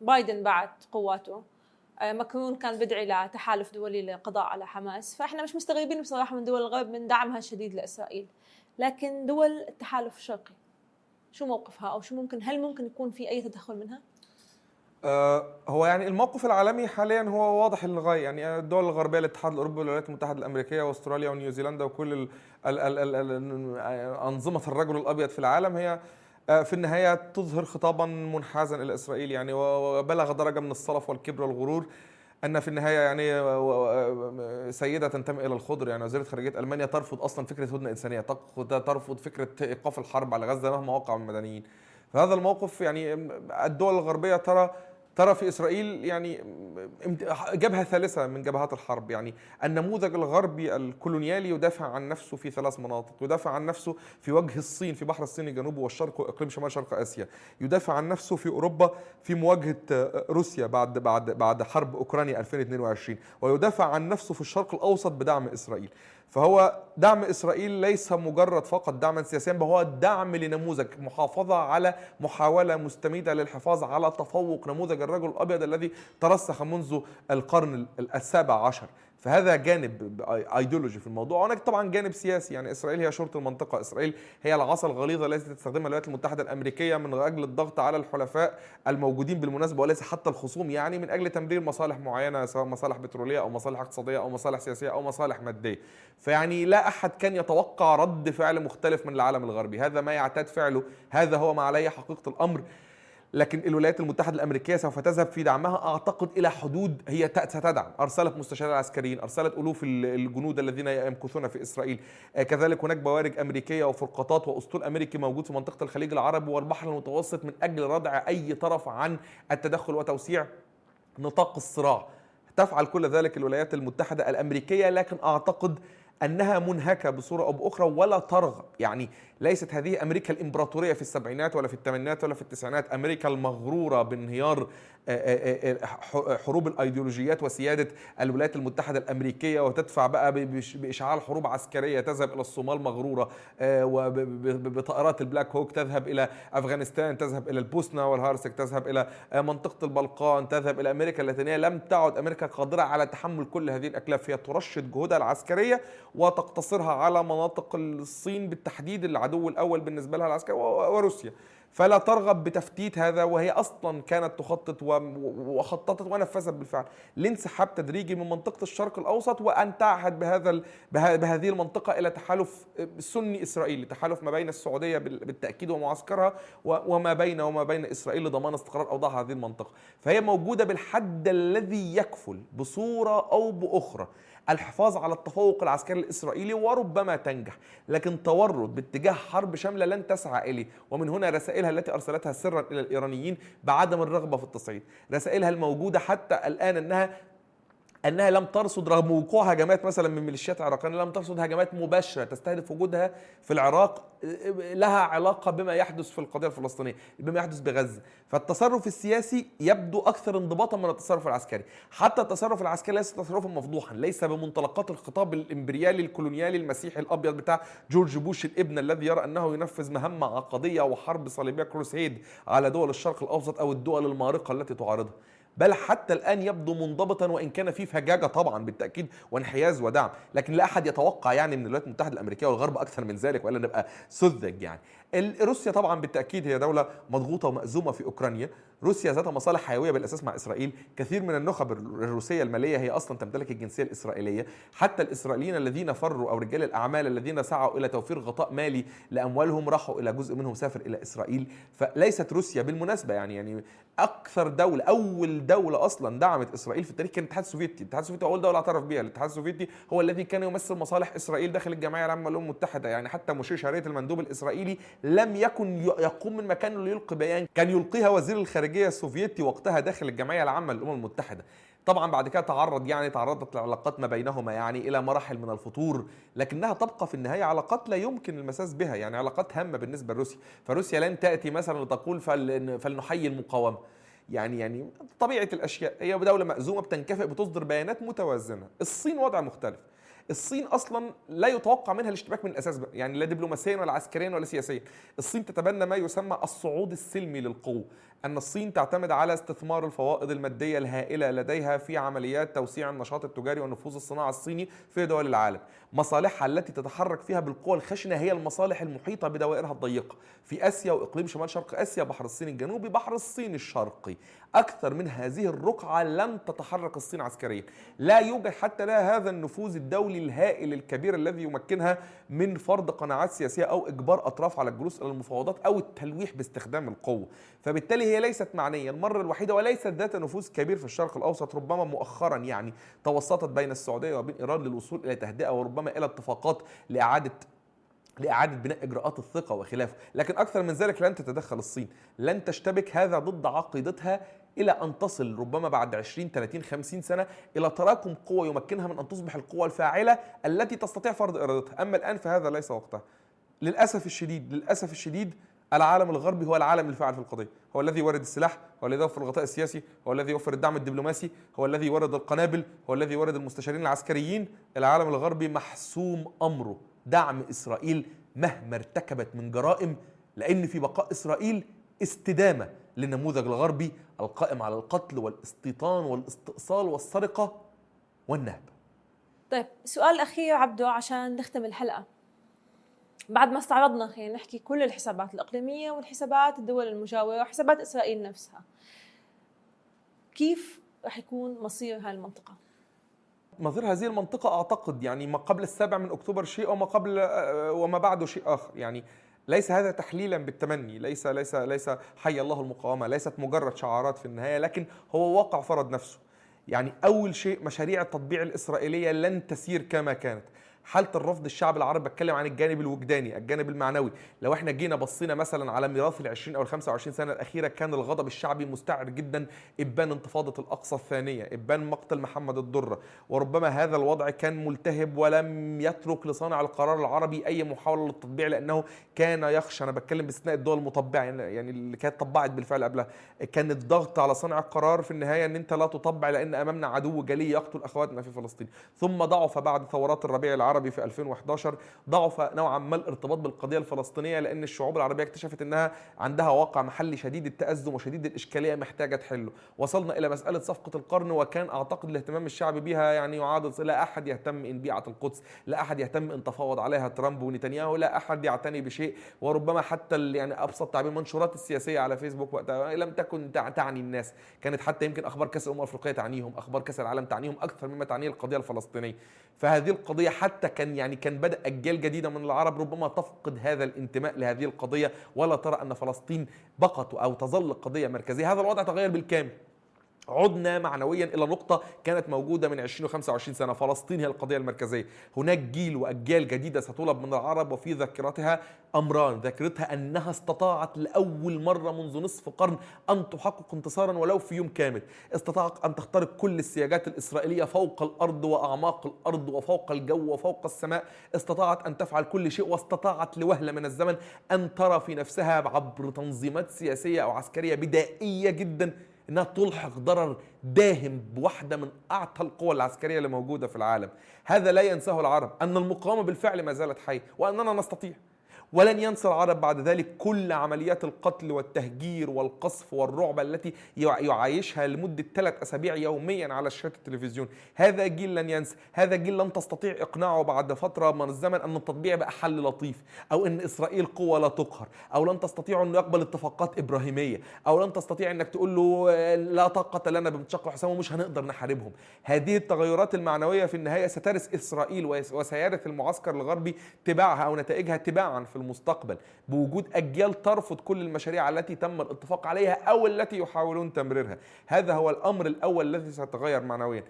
بايدن بعت قواته، ماكرون كان بدعي لتحالف دولي للقضاء على حماس، فإحنا مش مستغربين بصراحة من دول الغرب من دعمها الشديد لإسرائيل. لكن دول التحالف الشرقي شو موقفها أو شو ممكن هل ممكن يكون في أي تدخل منها؟ آه هو يعني الموقف العالمي حاليا هو واضح للغاية. يعني الدول الغربية، الاتحاد الأوروبي والولايات المتحدة الأمريكية وأستراليا ونيوزيلندا وكل ال ال ال ال ال أنظمة الرجل الأبيض في العالم هي في النهاية تظهر خطابا منحازا إلى إسرائيل، يعني وبلغ درجة من الصلف والكبر والغرور أن في النهاية يعني سيدة تنتمي إلى الخضر، يعني وزيرة خارجية ألمانيا، ترفض أصلا فكرة هدنة إنسانية، ترفض فكرة إيقاف الحرب على غزة مهما وقع من المدنيين. فهذا الموقف يعني الدول الغربية ترى ترى في إسرائيل يعني جبهة ثالثة من جبهات الحرب. يعني النموذج الغربي الكولونيالي يدافع عن نفسه في ثلاث مناطق، يدافع عن نفسه في وجه الصين في بحر الصين الجنوبي والشرق وإقليم شمال شرق آسيا، يدافع عن نفسه في أوروبا في مواجهة روسيا بعد بعد بعد حرب أوكرانيا ألفين واثنين وعشرين، ويدافع عن نفسه في الشرق الأوسط بدعم إسرائيل. فهو دعم إسرائيل ليس مجرد فقط دعما سياسيا، بل هو دعم لنموذج، محافظة على محاولة مستميتة للحفاظ على تفوق نموذج الرجل الأبيض الذي ترسخ منذ القرن السابع عشر. فهذا جانب ايديولوجي في الموضوع، وهناك طبعا جانب سياسي. يعني إسرائيل هي شرطة المنطقة، إسرائيل هي العصا الغليظة التي تستخدمها الولايات المتحدة الأمريكية من أجل الضغط على الحلفاء الموجودين بالمناسبة وليس حتى الخصوم، يعني من أجل تمرير مصالح معينة، سواء مصالح بترولية أو مصالح اقتصادية أو مصالح سياسية أو مصالح مادية. فيعني لا أحد كان يتوقع رد فعل مختلف من العالم الغربي، هذا ما يعتاد فعله، هذا هو ما عليه حقيقة الأمر. لكن الولايات المتحدة الأمريكية سوف تذهب في دعمها أعتقد إلى حدود هي ستدعم، أرسلت مستشارين عسكريين، أرسلت ألوف الجنود الذين يمكثون في إسرائيل، كذلك هناك بوارج أمريكية وفرقاطات وأسطول أمريكي موجود في منطقة الخليج العربي والبحر المتوسط من أجل ردع أي طرف عن التدخل وتوسيع نطاق الصراع. تفعل كل ذلك الولايات المتحدة الأمريكية، لكن أعتقد أنها منهكة بصورة أو بأخرى ولا ترغب. يعني ليست هذه أمريكا الإمبراطورية في السبعينات ولا في الثمانينات ولا في التسعينات، أمريكا المغرورة بانهيار حروب الأيديولوجيات وسيادة الولايات المتحدة الأمريكية، وتدفع بقى بإشعال حروب عسكرية، تذهب إلى الصومال مغرورة، وبطائرات البلاك هوك تذهب إلى أفغانستان، تذهب إلى البوسنة والهرسك، تذهب إلى منطقة البلقان، تذهب إلى أمريكا اللاتينية. لم تعد أمريكا قادرة على تحمل كل هذه الأكلاف، هي ترشد جهودها العسكرية وتقتصرها على مناطق الصين بالتحديد، العدو الأول بالنسبة لها العسكري، وروسيا. فلا ترغب بتفتيت هذا، وهي أصلا كانت تخطط وخططت ونفذت بالفعل لانسحاب تدريجي من منطقة الشرق الأوسط، وأن تعهد بهذا بهذه المنطقة إلى تحالف سني إسرائيلي، تحالف ما بين السعودية بالتأكيد ومعسكرها وما بين وما بين إسرائيل لضمان استقرار أوضاع هذه المنطقة. فهي موجودة بالحد الذي يكفل بصورة أو بأخرى الحفاظ على التفوق العسكري الإسرائيلي وربما تنجح، لكن تورط باتجاه حرب شاملة لن تسعى إليه، ومن هنا رسائلها التي أرسلتها سرا إلى الإيرانيين بعدم الرغبة في التصعيد، رسائلها الموجودة حتى الآن أنها أنها لم ترصد رغم وقوع هجمات مثلا من ميليشيات عراقية، لم ترصد هجمات مباشرة تستهدف وجودها في العراق لها علاقة بما يحدث في القضية الفلسطينية، بما يحدث بغزة. فالتصرف السياسي يبدو أكثر انضباطا من التصرف العسكري، حتى التصرف العسكري ليس تصرفا مفضوحا، ليس بمنطلقات الخطاب الإمبريالي الكولونيالي المسيحي الأبيض بتاع جورج بوش الابن الذي يرى أنه ينفذ مهمة عقدية وحرب صليبية كروسيد على دول الشرق الأوسط أو الدول المارقة التي تعارضها، بل حتى الآن يبدو منضبطا، وإن كان فيه فجاجة طبعا بالتأكيد وانحياز ودعم، لكن لا أحد يتوقع يعني من الولايات المتحدة الأمريكية والغرب أكثر من ذلك، وإلا نبقى سذج يعني. روسيا طبعا بالتأكيد هي دولة مضغوطة ومأزومة في أوكرانيا، روسيا ذات مصالح حيوية بالأساس مع إسرائيل، كثير من النخب الروسية المالية هي أصلا تمتلك الجنسية الإسرائيلية، حتى الإسرائيليين الذين فروا أو رجال الأعمال الذين سعوا إلى توفير غطاء مالي لأموالهم راحوا إلى جزء منهم سافر إلى إسرائيل. فليست روسيا بالمناسبة يعني يعني أكثر دولة، أول دولة أصلا دعمت إسرائيل في التاريخ كانت الاتحاد السوفيتي، الاتحاد السوفيتي أول دولة اعترف بها، الاتحاد السوفيتي هو الذي كان يمثل مصالح إسرائيل داخل الجمعية العامة للأمم المتحدة، يعني حتى مشير شعرية المندوب الإسرائيلي لم يكن يقوم من مكانه ليلقي بيان، كان يلقيها وزير الخارجية السوفيتي وقتها داخل الجمعية العامة للأمم المتحدة. طبعا بعد كده تعرض يعني تعرضت العلاقات ما بينهما يعني إلى مراحل من الفتور، لكنها تبقى في النهاية علاقات لا يمكن المساس بها، يعني علاقات هامة بالنسبة لروسيا. فروسيا لن تأتي مثلا وتقول فلنحيي المقاومة، يعني يعني طبيعة الأشياء، هي دولة مأزومة بتنكفئ بتصدر بيانات متوازنة. الصين وضع مختلف، الصين أصلا لا يتوقع منها الاشتباك من الأساس بقى، يعني لا دبلوماسيا ولا عسكريا ولا سياسيا. الصين تتبنى ما يسمى الصعود السلمي للقوة، أن الصين تعتمد على استثمار الفوائد المادية الهائلة لديها في عمليات توسيع النشاط التجاري ونفوذ الصناعة الصيني في دول العالم. مصالحها التي تتحرك فيها بالقوة الخشنة هي المصالح المحيطة بدوائرها الضيقة في آسيا وإقليم شمال شرق آسيا، بحر الصين الجنوبي، بحر الصين الشرقي. أكثر من هذه الرقعة لن تتحرك الصين عسكريا، لا يوجد حتى لها هذا النفوذ الدولي الهائل الكبير الذي يمكنها من فرض قناعات سياسية أو إجبار أطراف على الجلوس إلى المفاوضات أو التلويح باستخدام القوة. فبالتالي هي ليست معنية المرة الوحيدة وليست ذات نفوذ كبير في الشرق الأوسط، ربما مؤخرا يعني توسطت بين السعودية وبين إيران للوصول إلى تهدئة وربما إلى اتفاقات لإعادة لإعادة بناء إجراءات الثقة وخلافه، لكن أكثر من ذلك لن تتدخل الصين، لن تشتبك، هذا ضد عقيدتها، إلى أن تصل ربما بعد عشرين ثلاثين خمسين سنة إلى تراكم قوة يمكنها من أن تصبح القوة الفاعلة التي تستطيع فرض إرادتها، أما الآن فهذا ليس وقتها للأسف الشديد. للأسف الشديد العالم الغربي هو العالم الفاعل في القضية، هو الذي يورد السلاح، هو الذي يوفر الغطاء السياسي، هو الذي يوفر الدعم الدبلوماسي، هو الذي يورد القنابل، هو الذي يورد المستشارين العسكريين. العالم الغربي محسوم أمره دعم إسرائيل مهما ارتكبت من جرائم، لأن في بقاء إسرائيل استدامة للنموذج الغربي القائم على القتل والاستيطان والاستئصال والسرقة والنهب. طيب سؤال أخير عبدو عشان نختم الحلقة، بعد ما استعرضنا خلينا نحكي كل الحسابات الإقليمية والحسابات الدول المجاورة وحسابات إسرائيل نفسها، كيف رح يكون مصير هاي المنطقة؟ مصير هذه المنطقة أعتقد يعني ما قبل السابع من أكتوبر شيء وما قبل وما بعده شيء آخر، يعني ليس هذا تحليلا بالتمني، ليس ليس ليس حي الله المقاومة، ليست مجرد شعارات في النهاية، لكن هو واقع فرض نفسه. يعني أول شيء مشاريع التطبيع الإسرائيلية لن تسير كما كانت. حالة الرفض الشعب العربي، بتكلم عن الجانب الوجداني، الجانب المعنوي، لو احنا جينا بصينا مثلا على ميراث العشرين أو الخمسة وعشرين سنة الأخيرة كان الغضب الشعبي مستعر جدا، إبان انتفاضة الأقصى الثانية، إبان مقتل محمد الدرة، وربما هذا الوضع كان ملتهب ولم يترك لصانع القرار العربي أي محاولة للتطبيع لأنه كان يخشى، أنا بتكلم باستثناء الدول المطبعة يعني اللي كانت طبعت بالفعل قبلها، كان الضغط على صانع القرار في النهاية أن أنت لا تطبع لأن أمامنا عدو جلي يقتل أخواتنا في فلسطين. ثم ضعف بعد ثورات الربيع العربي عربي في ألفين وإحدى عشر، ضعف نوعا ما الارتباط بالقضية الفلسطينية لأن الشعوب العربية اكتشفت أنها عندها واقع محلي شديد التأزم وشديد الإشكالية محتاجة تحله. وصلنا إلى مسألة صفقة القرن، وكان أعتقد الاهتمام الشعبي بها يعني يعادل، لا أحد يهتم إن بيعت القدس، لا أحد يهتم إن تفاوض عليها ترامب ونتنياهو، لا أحد يعتني بشيء، وربما حتى يعني أبسط تعبير منشورات السياسية على فيسبوك وقتها لم تكن تعني الناس، كانت حتى يمكن أخبار كأس الأمم الأفريقية تعنيهم، أخبار كأس العالم تعنيهم أكثر مما تعنيه القضية الفلسطينية. فهذه القضية حتى كان يعني كان بدأ أجيال جديدة من العرب ربما تفقد هذا الانتماء لهذه القضية ولا ترى أن فلسطين بقت أو تظل قضية مركزية. هذا الوضع تغير بالكامل، عدنا معنويا إلى نقطة كانت موجودة من عشرين وخمسة وعشرين سنة. فلسطين هي القضية المركزية. هناك جيل وأجيال جديدة ستولد من العرب وفي ذاكرتها أمران: ذاكرتها أنها استطاعت لأول مرة منذ نصف قرن أن تحقق انتصارا ولو في يوم كامل، استطاعت أن تخترق كل السياجات الإسرائيلية فوق الأرض وأعماق الأرض وفوق الجو وفوق السماء، استطاعت أن تفعل كل شيء، واستطاعت لوهلة من الزمن أن ترى في نفسها عبر تنظيمات سياسية أو عسكرية بدائية جدا انها تلحق ضرر داهم بواحده من اعتى القوى العسكريه اللي موجوده في العالم. هذا لا ينساه العرب، ان المقاومه بالفعل ما زالت حيه واننا نستطيع. ولن ينسى العرب بعد ذلك كل عمليات القتل والتهجير والقصف والرعب التي يعايشها لمدة ثلاث أسابيع يوميا على شاشات التلفزيون. هذا جيل لن ينسى، هذا جيل لن تستطيع إقناعه بعد فترة من الزمن أن التطبيع بقى حل لطيف، أو أن إسرائيل قوة لا تقهر، أو لن تستطيع أن يقبل اتفاقات إبراهيمية، أو لن تستطيع أنك تقول له لا طاقة لنا بمشق الحسام ومش هنقدر نحاربهم. هذه التغيرات المعنوية في النهاية سترث إسرائيل وسيارث المعسكر الغربي تباعها أو نتائجها تباعا في المستقبل، بوجود أجيال ترفض كل المشاريع التي تم الاتفاق عليها أو التي يحاولون تمريرها. هذا هو الأمر الأول الذي سيتغير معنويا.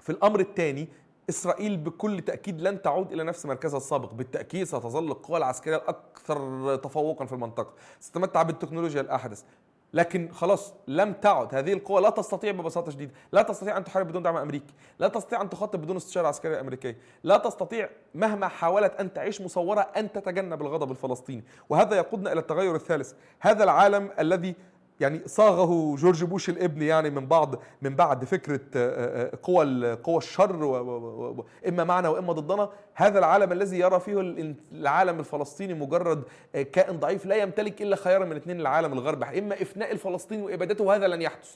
في الأمر الثاني، إسرائيل بكل تأكيد لن تعود إلى نفس مركزها السابق، بالتأكيد ستظل القوى العسكرية الأكثر تفوقا في المنطقة، ستتمتع بالتكنولوجيا الأحدث، لكن خلاص لم تعد هذه القوة، لا تستطيع ببساطة شديدة، لا تستطيع أن تحارب بدون دعم أمريكي، لا تستطيع أن تخاطب بدون استشارة عسكرية أمريكية، لا تستطيع مهما حاولت أن تعيش مصورة أن تتجنب الغضب الفلسطيني. وهذا يقودنا إلى التغير الثالث، هذا العالم الذي يعني صاغه جورج بوش الابن يعني من بعض من بعد فكرة قوى قوى الشر إما معنا وإما ضدنا. هذا العالم الذي يرى فيه العالم الفلسطيني مجرد كائن ضعيف لا يمتلك إلا خيار من اثنين العالم الغربي: إما إفناء الفلسطيني وإبادته، هذا لن يحدث،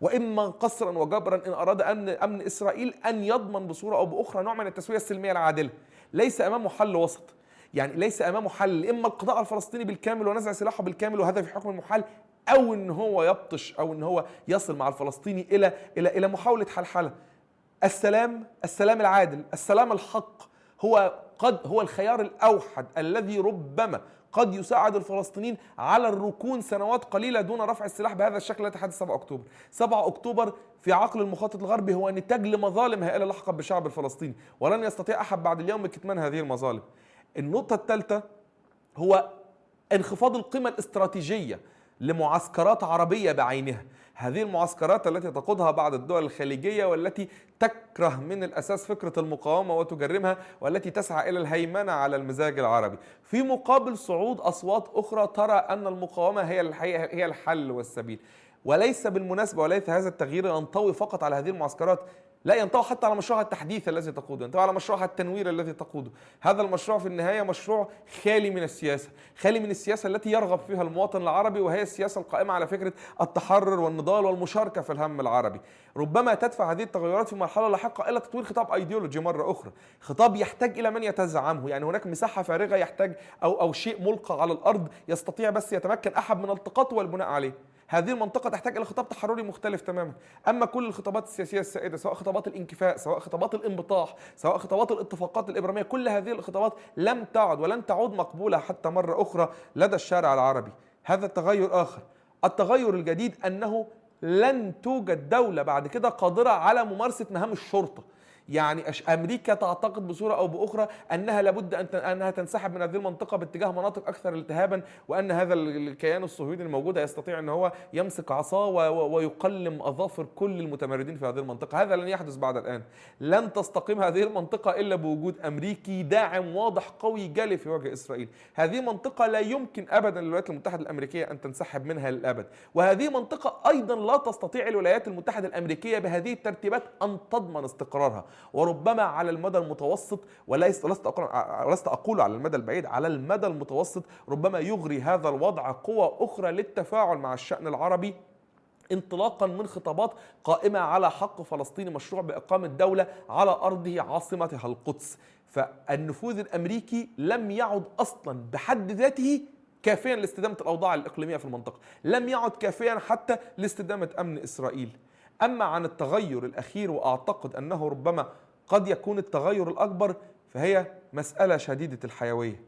وإما قصرا وجبرا إن أراد أمن, أمن إسرائيل أن يضمن بصورة أو بأخرى نوع من التسوية السلمية العادلة. ليس أمامه حل وسط، يعني ليس أمامه حل إما القضاء الفلسطيني بالكامل ونزع سلاحه بالكامل وهذا في حكم المحال، أو إن هو يبطش، أو إن هو يصل مع الفلسطيني إلى إلى إلى محاولة حلحلة. السلام، السلام العادل، السلام الحق، هو قد هو الخيار الأوحد الذي ربما قد يساعد الفلسطينيين على الركون سنوات قليلة دون رفع السلاح بهذا الشكل الذي حدث سبعة أكتوبر. سبعة أكتوبر في عقل المخطط الغربي هو نتاج لمظالم هائلة لحقت بالشعب الفلسطيني، ولن يستطيع أحد بعد اليوم كتمان هذه المظالم. النقطة الثالثة هو انخفاض القيمة الاستراتيجية لمعسكرات عربية بعينها، هذه المعسكرات التي تقودها بعض الدول الخليجية والتي تكره من الأساس فكرة المقاومة وتجرمها، والتي تسعى إلى الهيمنة على المزاج العربي، في مقابل صعود أصوات أخرى ترى أن المقاومة هي الحقيقة هي الحل والسبيل. وليس بالمناسبة وليس هذا التغيير ينطوي فقط على هذه المعسكرات، لا ينطوي حتى على مشروع التحديث الذي تقوده، ينطوي على مشروع التنوير الذي تقوده. هذا المشروع في النهاية مشروع خالي من السياسة، خالي من السياسة التي يرغب فيها المواطن العربي، وهي السياسة القائمة على فكرة التحرر والنضال والمشاركة في الهم العربي. ربما تدفع هذه التغيرات في مرحلة لاحقة إلى تطوير خطاب أيديولوجي مرة أخرى، خطاب يحتاج إلى من يتزعمه، يعني هناك مساحة فارغة يحتاج أو أو شيء ملقى على الأرض يستطيع بس يتمكن أحد من التقاطه والبناء عليه. هذه المنطقة تحتاج إلى خطاب تحرري مختلف تماما. أما كل الخطابات السياسية السائدة، سواء خطابات الانكفاء، سواء خطابات الانبطاح، سواء خطابات الاتفاقات الإبراهيمية، كل هذه الخطابات لم تعد ولن تعود مقبولة حتى مرة أخرى لدى الشارع العربي. هذا التغير آخر. التغير الجديد أنه لن توجد دولة بعد كده قادرة على ممارسة مهام الشرطة، يعني أمريكا تعتقد بصورة أو بأخرى أنها لابد أن أنها تنسحب من هذه المنطقة باتجاه مناطق أكثر التهابا، وأن هذا الكيان الصهيوني الموجود يستطيع أن هو يمسك عصاه ويقلم أظافر كل المتمردين في هذه المنطقة. هذا لن يحدث بعد الآن. لن تستقيم هذه المنطقة إلا بوجود أمريكي داعم واضح قوي جالي في وجه إسرائيل. هذه منطقة لا يمكن أبدا للولايات المتحدة الأمريكية أن تنسحب منها للأبد، وهذه منطقة أيضا لا تستطيع الولايات المتحدة الأمريكية بهذه الترتيبات أن تضمن استقرارها، وربما على المدى المتوسط، ولست أقول على المدى البعيد، على المدى المتوسط ربما يغري هذا الوضع قوى أخرى للتفاعل مع الشأن العربي، انطلاقا من خطابات قائمة على حق فلسطين، مشروع بإقامة دولة على أرضه عاصمتها القدس. فالنفوذ الأمريكي لم يعد أصلا بحد ذاته كافيا لاستدامة الأوضاع الإقليمية في المنطقة، لم يعد كافيا حتى لاستدامة أمن إسرائيل. أما عن التغير الأخير، وأعتقد أنه ربما قد يكون التغير الأكبر، فهي مسألة شديدة الحيوية،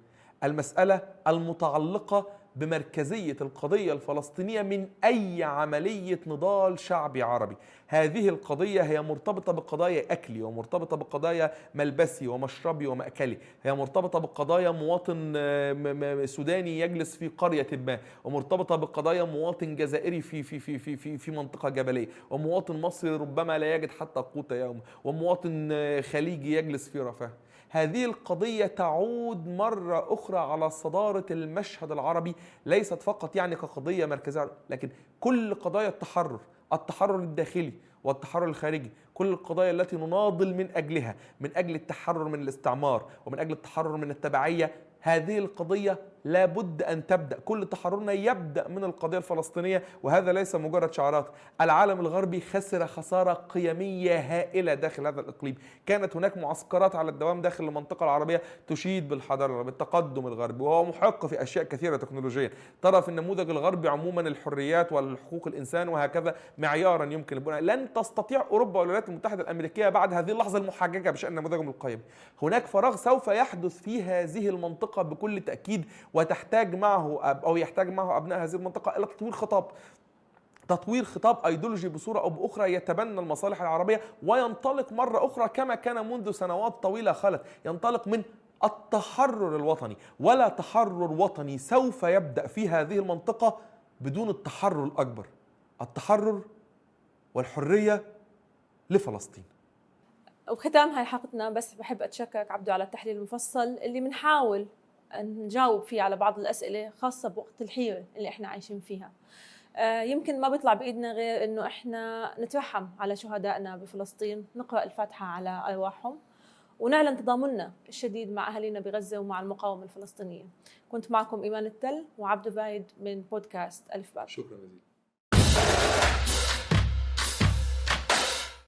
المسألة المتعلقة بمركزية القضية الفلسطينية من أي عملية نضال شعبي عربي. هذه القضية هي مرتبطة بقضايا أكلي ومرتبطة بقضايا ملبسي ومشربي ومأكلي، هي مرتبطة بقضايا مواطن سوداني يجلس في قرية ما، ومرتبطة بقضايا مواطن جزائري في في في في في, في منطقة جبلية، ومواطن مصري ربما لا يجد حتى قوت يومه، ومواطن خليجي يجلس في رفاه. هذه القضية تعود مرة أخرى على صدارة المشهد العربي، ليست فقط يعني كقضية مركزية، لكن كل قضايا التحرر، التحرر الداخلي والتحرر الخارجي، كل القضايا التي نناضل من أجلها، من أجل التحرر من الاستعمار ومن أجل التحرر من التبعية، هذه القضية لابد أن تبدأ. كل تحررنا يبدأ من القضية الفلسطينية، وهذا ليس مجرد شعارات. العالم الغربي خسر خسارة قيمية هائلة داخل هذا الإقليم. كانت هناك معسكرات على الدوام داخل المنطقة العربية تشيد بالحضارة الغربية، بالتقدم الغربي، وهو محق في أشياء كثيرة تكنولوجيا. ترى في النموذج الغربي عموما الحريات والحقوق الإنسان وهكذا معيارا يمكن البناء. لن تستطيع أوروبا والولايات المتحدة الأمريكية بعد هذه اللحظة المحججة بشأن نموذجهم القيمي. هناك فراغ سوف يحدث في هذه المنطقة بكل تأكيد، وتحتاج معه أو يحتاج معه أبناء هذه المنطقة إلى تطوير خطاب تطوير خطاب أيديولوجي بصورة أو بأخرى يتبنى المصالح العربية، وينطلق مرة أخرى كما كان منذ سنوات طويلة خلت، ينطلق من التحرر الوطني. ولا تحرر وطني سوف يبدأ في هذه المنطقة بدون التحرر الأكبر، التحرر والحرية لفلسطين. وختام هاي حلقتنا، بس بحب أتشكرك عبدو على التحليل المفصل اللي بنحاول أن نجاوب فيه على بعض الأسئلة، خاصة بوقت الحيرة اللي إحنا عايشين فيها. آه يمكن ما بيطلع بإيدنا غير إنه إحنا نترحم على شهدائنا بفلسطين، نقرأ الفاتحة على أرواحهم، ونعلن تضامننا الشديد مع أهالينا بغزة ومع المقاومة الفلسطينية. كنت معكم إيمان التل وعبدو فايد من بودكاست ألف باب. شكرا جزيلا.